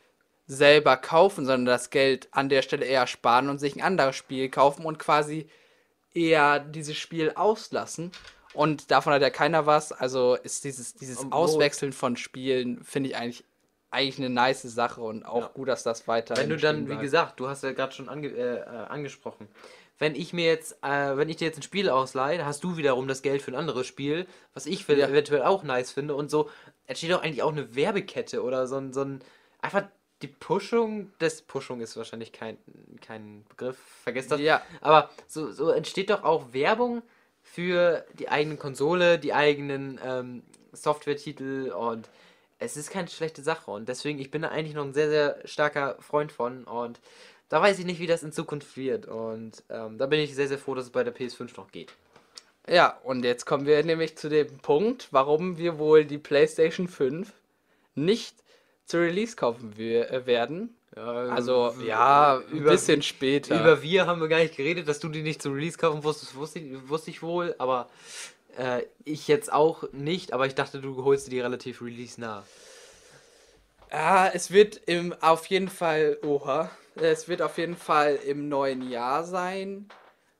selber kaufen, sondern das Geld an der Stelle eher sparen und sich ein anderes Spiel kaufen und quasi eher dieses Spiel auslassen. Und davon hat ja keiner was, also ist dieses, dieses Auswechseln von Spielen, finde ich eigentlich eigentlich eine nice Sache und auch ja. gut, dass das weiter. Wenn du dann, wie gesagt, du hast ja gerade schon ange- äh, angesprochen, wenn ich mir jetzt, äh, wenn ich dir jetzt ein Spiel ausleihe, hast du wiederum das Geld für ein anderes Spiel, was ich für ja. eventuell auch nice finde und so entsteht doch eigentlich auch eine Werbekette oder so ein, so ein einfach die Pushung, das Pushung ist wahrscheinlich kein, kein Begriff, vergesst das, ja. aber so, so entsteht doch auch Werbung für die eigene Konsole, die eigenen ähm, Softwaretitel und es ist keine schlechte Sache und deswegen, ich bin da eigentlich noch ein sehr, sehr starker Freund von und da weiß ich nicht, wie das in Zukunft wird und ähm, da bin ich sehr, sehr froh, dass es bei der P S fünf noch geht. Ja, und jetzt kommen wir nämlich zu dem Punkt, warum wir wohl die PlayStation fünf nicht zur Release kaufen wir, äh, werden. Also, ja, ein bisschen später. Über wir haben wir gar nicht geredet, dass du die nicht zum Release kaufen wusstest, wusste ich, wusste ich wohl, aber äh, ich jetzt auch nicht, aber ich dachte, du holst die relativ release-nah. Ja, es wird im, auf jeden Fall, oha, es wird auf jeden Fall im neuen Jahr sein,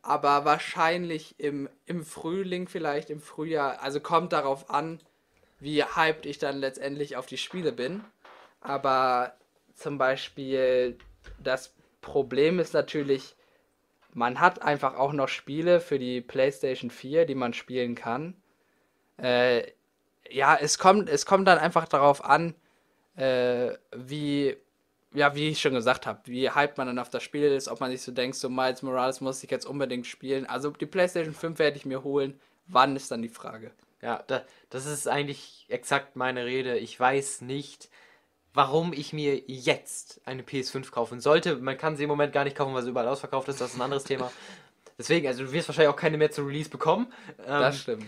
aber wahrscheinlich im, im Frühling vielleicht, im Frühjahr, also kommt darauf an, wie hyped ich dann letztendlich auf die Spiele bin, aber... Zum Beispiel, das Problem ist natürlich, man hat einfach auch noch Spiele für die PlayStation vier, die man spielen kann. Äh, ja, es kommt, es kommt dann einfach darauf an, äh, wie, ja, wie ich schon gesagt habe, wie hyped man dann auf das Spiel ist, ob man sich so denkt, so Miles Morales muss ich jetzt unbedingt spielen. Also die PlayStation fünf werde ich mir holen. Wann ist dann die Frage? Ja, da, das ist eigentlich exakt meine Rede. Ich weiß nicht, warum ich mir jetzt eine P S fünf kaufen sollte. Man kann sie im Moment gar nicht kaufen, weil sie überall ausverkauft ist. Das ist ein anderes Thema. Deswegen, also du wirst wahrscheinlich auch keine mehr zur Release bekommen. Ähm, das stimmt.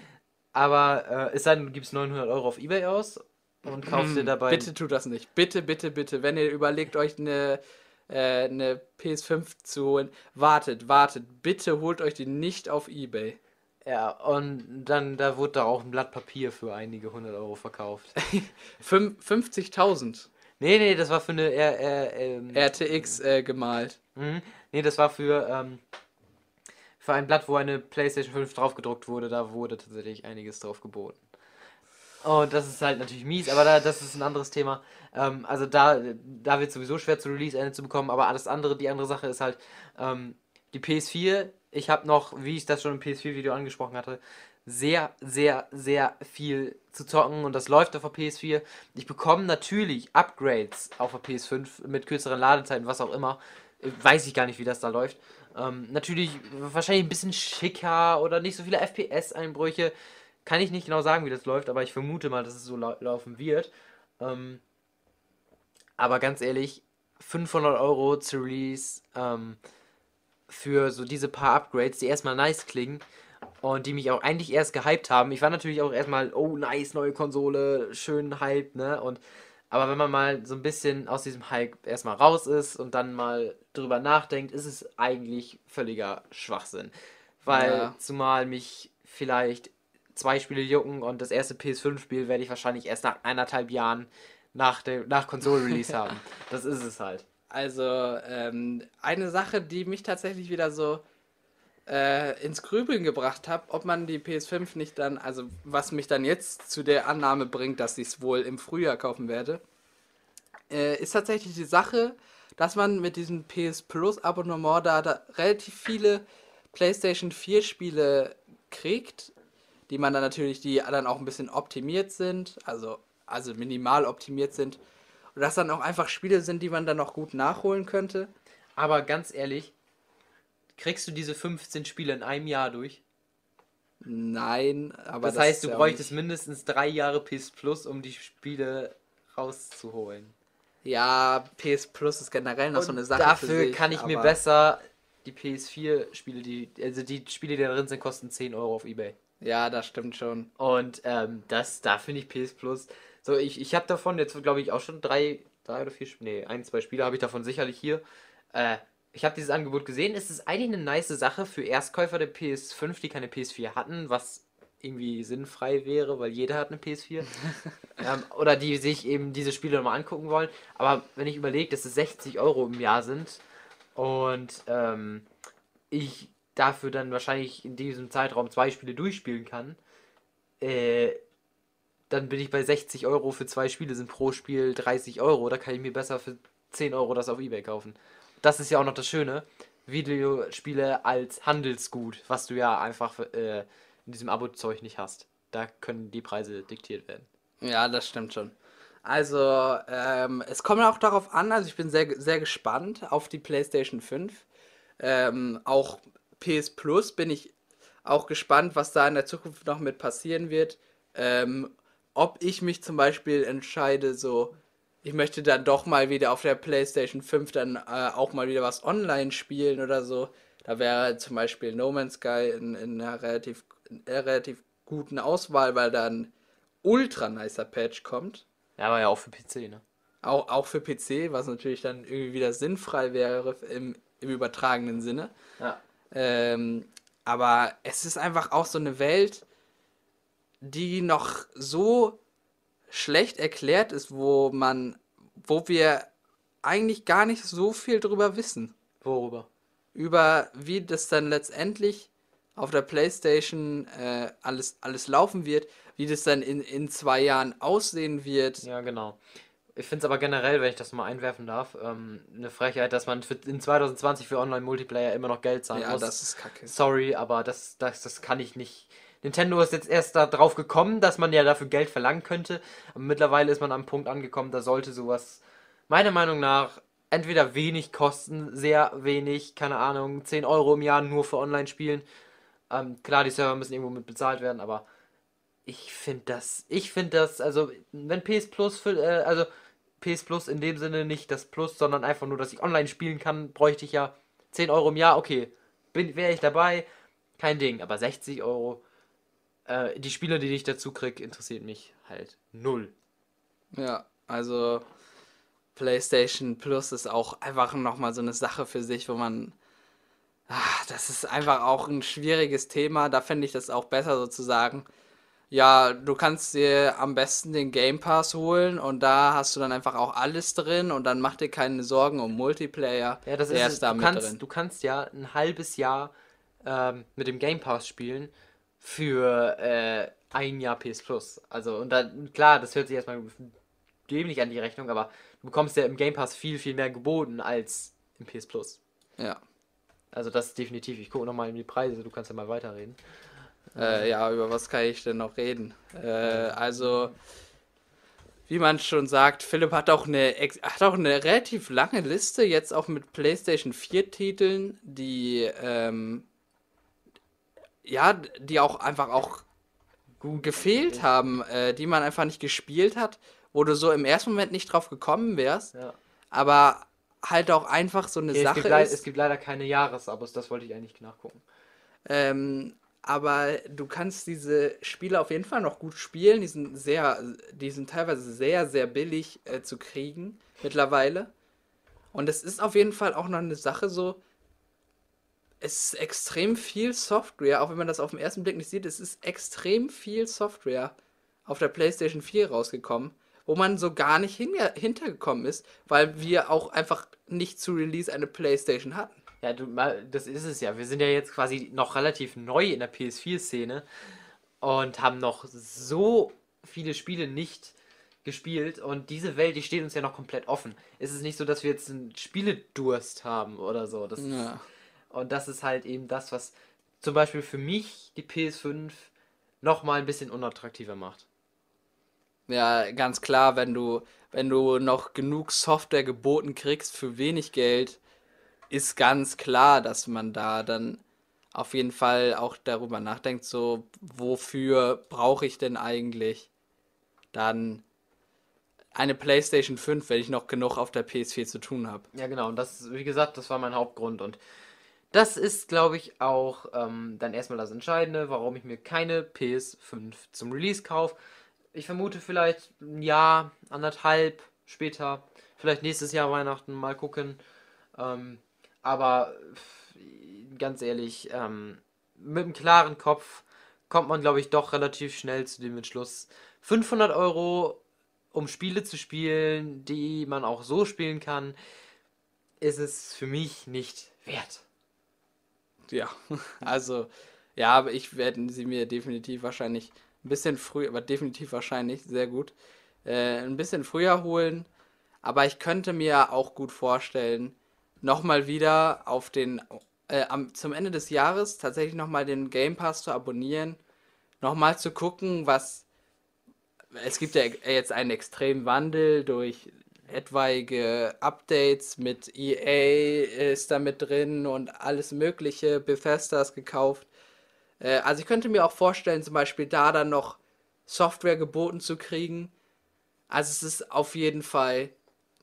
Aber äh, es sei denn, du gibst neunhundert Euro auf eBay aus und kaufst dir dabei... Bitte tut das nicht. Bitte, bitte, bitte. Wenn ihr überlegt, euch eine, äh, eine P S fünf zu holen, wartet, wartet. Bitte holt euch die nicht auf eBay. Ja, und dann, da wurde da auch ein Blatt Papier für einige hundert Euro verkauft. fünfzigtausend? Nee, nee, das war für eine R, R, ähm, R T X äh, gemalt. Mhm. Nee, das war für, ähm, für ein Blatt, wo eine PlayStation fünf draufgedruckt wurde. Da wurde tatsächlich einiges drauf geboten. Und das ist halt natürlich mies, aber da, das ist ein anderes Thema. Ähm, also da, da wird sowieso schwer zu Release-Ende zu bekommen, aber alles andere, die andere Sache ist halt, ähm, die P S vier... Ich habe noch, wie ich das schon im P S vier Video angesprochen hatte, sehr, sehr, sehr viel zu zocken und das läuft auf der P S vier. Ich bekomme natürlich Upgrades auf der P S fünf mit kürzeren Ladezeiten, was auch immer. Weiß ich gar nicht, wie das da läuft. Ähm, natürlich wahrscheinlich ein bisschen schicker oder nicht so viele F P S-Einbrüche. Kann ich nicht genau sagen, wie das läuft, aber ich vermute mal, dass es so lau- laufen wird. Ähm, aber ganz ehrlich, fünfhundert Euro zu Release... Ähm, für so diese paar Upgrades, die erstmal nice klingen und die mich auch eigentlich erst gehypt haben. Ich war natürlich auch erstmal, oh nice, neue Konsole, schön hyped, ne? Und, aber wenn man mal so ein bisschen aus diesem Hype erstmal raus ist und dann mal drüber nachdenkt, ist es eigentlich völliger Schwachsinn. Weil ja. Zumal mich vielleicht zwei Spiele jucken und das erste P S fünf Spiel werde ich wahrscheinlich erst nach eineinhalb Jahren nach, der, nach Konsole-Release ja. haben. Das ist es halt. Also, ähm, eine Sache, die mich tatsächlich wieder so äh, ins Grübeln gebracht hat, ob man die P S fünf nicht dann, also was mich dann jetzt zu der Annahme bringt, dass ich es wohl im Frühjahr kaufen werde, äh, ist tatsächlich die Sache, dass man mit diesem P S Plus Abonnement da, da relativ viele PlayStation vier Spiele kriegt, die man dann natürlich, die dann auch ein bisschen optimiert sind, also, also minimal optimiert sind, dass dann auch einfach Spiele sind, die man dann auch gut nachholen könnte. Aber ganz ehrlich, kriegst du diese fünfzehn Spiele in einem Jahr durch? Nein, aber das, das heißt, du ja bräuchtest mindestens drei Jahre P S Plus, um die Spiele rauszuholen. Ja, P S Plus ist generell noch und so eine Sache dafür für sich, kann ich mir besser die P S vier Spiele, die also die Spiele, die da drin sind, kosten zehn Euro auf eBay. Ja, das stimmt schon. Und ähm, das, da finde ich P S Plus... So, ich, ich habe davon jetzt, glaube ich, auch schon drei, drei oder vier, nee, ein, zwei Spiele habe ich davon sicherlich hier. Äh, ich habe dieses Angebot gesehen. Es ist eigentlich eine nice Sache für Erstkäufer der P S fünf, die keine P S vier hatten, was irgendwie sinnfrei wäre, weil jeder hat eine P S vier. ähm, oder die sich eben diese Spiele nochmal angucken wollen. Aber wenn ich überlege, dass es sechzig Euro im Jahr sind und ähm, ich dafür dann wahrscheinlich in diesem Zeitraum zwei Spiele durchspielen kann, äh, dann bin ich bei sechzig Euro für zwei Spiele, sind pro Spiel dreißig Euro. Da kann ich mir besser für zehn Euro das auf eBay kaufen. Das ist ja auch noch das Schöne. Videospiele als Handelsgut, was du ja einfach äh, in diesem Abo-Zeug nicht hast. Da können die Preise diktiert werden. Ja, das stimmt schon. Also, ähm, es kommt auch darauf an, also ich bin sehr, sehr gespannt auf die PlayStation fünf. Ähm, auch P S Plus bin ich auch gespannt, was da in der Zukunft noch mit passieren wird. Ähm, ob ich mich zum Beispiel entscheide, so, ich möchte dann doch mal wieder auf der PlayStation fünf dann äh, auch mal wieder was online spielen oder so. Da wäre zum Beispiel No Man's Sky in, in einer relativ, in einer relativ guten Auswahl, weil da ein ultra nicer Patch kommt. Ja, aber ja auch für P C, ne? Auch, auch für P C, was natürlich dann irgendwie wieder sinnfrei wäre im, im übertragenen Sinne. Ja. Ähm, aber es ist einfach auch so eine Welt, die noch so schlecht erklärt ist, wo man, wo wir eigentlich gar nicht so viel drüber wissen. Worüber? Über wie das dann letztendlich auf der PlayStation äh, alles, alles laufen wird, wie das dann in, in zwei Jahren aussehen wird. Ja, genau. Ich finde es aber generell, wenn ich das mal einwerfen darf, ähm, eine Frechheit, dass man für, in zwanzig zwanzig für Online-Multiplayer immer noch Geld zahlen ja, muss. Ja, das ist kacke. Sorry, aber das, das, das kann ich nicht. Nintendo ist jetzt erst da drauf gekommen, dass man ja dafür Geld verlangen könnte. Aber mittlerweile ist man am Punkt angekommen, da sollte sowas, meiner Meinung nach, entweder wenig kosten, sehr wenig, keine Ahnung, zehn Euro im Jahr nur für Online-Spielen. Ähm, klar, die Server müssen irgendwo mit bezahlt werden, aber ich finde das, ich finde das, also wenn P S Plus, für, äh, also P S Plus in dem Sinne nicht das Plus, sondern einfach nur, dass ich online spielen kann, bräuchte ich ja zehn Euro im Jahr, okay, wäre ich dabei, kein Ding, aber sechzig Euro, äh, die Spiele, die ich dazu kriege, interessiert mich halt null. Ja, also PlayStation Plus ist auch einfach nochmal so eine Sache für sich, wo man, ach, das ist einfach auch ein schwieriges Thema, da fände ich das auch besser sozusagen. Ja, du kannst dir am besten den Game Pass holen und da hast du dann einfach auch alles drin und dann mach dir keine Sorgen um Multiplayer. Ja, das ist es. Da du, mit kannst, drin. Du kannst ja ein halbes Jahr ähm, mit dem Game Pass spielen für äh, ein Jahr P S Plus. Also, und dann, klar, das hört sich erstmal dämlich an die Rechnung, aber du bekommst ja im Game Pass viel, viel mehr geboten als im P S Plus. Ja. Also, das ist definitiv. Ich gucke nochmal in die Preise, du kannst ja mal weiterreden. Äh, ja, über was kann ich denn noch reden? Äh, also, wie man schon sagt, Philipp hat auch eine hat auch eine relativ lange Liste, jetzt auch mit PlayStation vier Titeln, die ähm, ja, die auch einfach auch gut gefehlt haben, äh, die man einfach nicht gespielt hat, wo du so im ersten Moment nicht drauf gekommen wärst, ja. Aber halt auch einfach so eine ja, Sache es gibt ist. Le- es gibt leider keine Jahresabos, das wollte ich eigentlich nachgucken. Ähm, Aber du kannst diese Spiele auf jeden Fall noch gut spielen. Die sind sehr, die sind teilweise sehr, sehr billig äh, zu kriegen mittlerweile. Und es ist auf jeden Fall auch noch eine Sache so, es ist extrem viel Software, auch wenn man das auf den ersten Blick nicht sieht, es ist extrem viel Software auf der PlayStation vier rausgekommen, wo man so gar nicht hinge- hintergekommen ist, weil wir auch einfach nicht zu Release eine PlayStation hatten. Ja, du, das ist es ja. Wir sind ja jetzt quasi noch relativ neu in der P S vier Szene und haben noch so viele Spiele nicht gespielt und diese Welt, die steht uns ja noch komplett offen. Es ist nicht so, dass wir jetzt einen Spieledurst haben oder so. Das ja. ist, und das ist halt eben das, was zum Beispiel für mich die P S fünf nochmal ein bisschen unattraktiver macht. Ja, ganz klar, wenn du, wenn du noch genug Software geboten kriegst für wenig Geld, ist ganz klar, dass man da dann auf jeden Fall auch darüber nachdenkt, so, wofür brauche ich denn eigentlich dann eine PlayStation fünf, wenn ich noch genug auf der P S vier zu tun habe. Ja, genau. Und das, wie gesagt, das war mein Hauptgrund. Und das ist, glaube ich, auch ähm, dann erstmal das Entscheidende, warum ich mir keine P S fünf zum Release kaufe. Ich vermute vielleicht ein Jahr, anderthalb später, vielleicht nächstes Jahr Weihnachten, mal gucken. Ähm, Aber ganz ehrlich, ähm, mit einem klaren Kopf kommt man, glaube ich, doch relativ schnell zu dem Entschluss, fünfhundert Euro, um Spiele zu spielen, die man auch so spielen kann, ist es für mich nicht wert. Ja, also, ja, aber ich werde sie mir definitiv wahrscheinlich ein bisschen früh, aber definitiv wahrscheinlich, sehr gut, äh, ein bisschen früher holen. Aber ich könnte mir auch gut vorstellen, nochmal wieder auf den, äh, am, zum Ende des Jahres tatsächlich nochmal den Game Pass zu abonnieren, nochmal zu gucken, was, es gibt ja jetzt einen extremen Wandel durch etwaige Updates mit E A ist da mit drin und alles mögliche, Bethesda ist gekauft, äh, also ich könnte mir auch vorstellen, zum Beispiel da dann noch Software geboten zu kriegen. Also es ist auf jeden Fall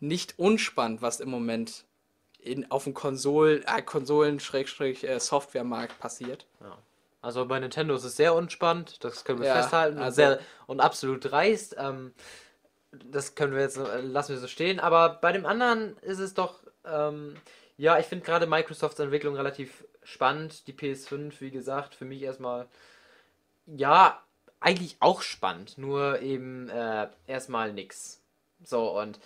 nicht unspannend, was im Moment in, auf dem Konsolen, äh, Konsolen-Softwaremarkt passiert. Ja. Also bei Nintendo ist es sehr unspannend, das können wir ja festhalten, also und, sehr, und absolut dreist. Ähm, das können wir jetzt, lassen wir so stehen, aber bei dem anderen ist es doch, ähm, ja, ich finde gerade Microsofts Entwicklung relativ spannend. Die P S fünf, wie gesagt, für mich erstmal, ja, eigentlich auch spannend, nur eben äh, erstmal nix. So, und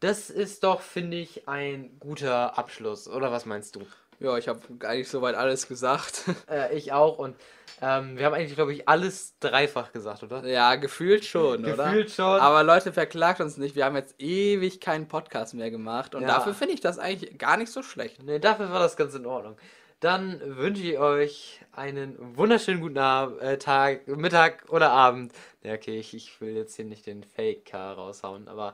das ist doch, finde ich, ein guter Abschluss, oder was meinst du? Ja, ich habe eigentlich soweit alles gesagt. Äh, ich auch, und ähm, wir haben eigentlich, glaube ich, alles dreifach gesagt, oder? Ja, gefühlt schon, oder? Gefühlt schon. Aber Leute, verklagt uns nicht, wir haben jetzt ewig keinen Podcast mehr gemacht und ja, dafür finde ich das eigentlich gar nicht so schlecht. Nee, dafür war das ganz in Ordnung. Dann wünsche ich euch einen wunderschönen guten Ab- äh, Tag, Mittag oder Abend. Ja, okay, ich, ich will jetzt hier nicht den Fake-Car raushauen, aber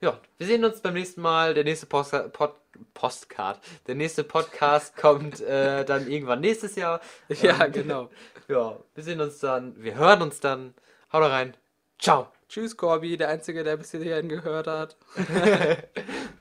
ja, wir sehen uns beim nächsten Mal. Der nächste Post- Pod- Postcard, der nächste Podcast kommt äh, dann irgendwann nächstes Jahr. Ähm, ja, genau. Ja, wir sehen uns dann, wir hören uns dann. Haut rein. Ciao. Tschüss, Corby, der Einzige, der bis hierhin gehört hat.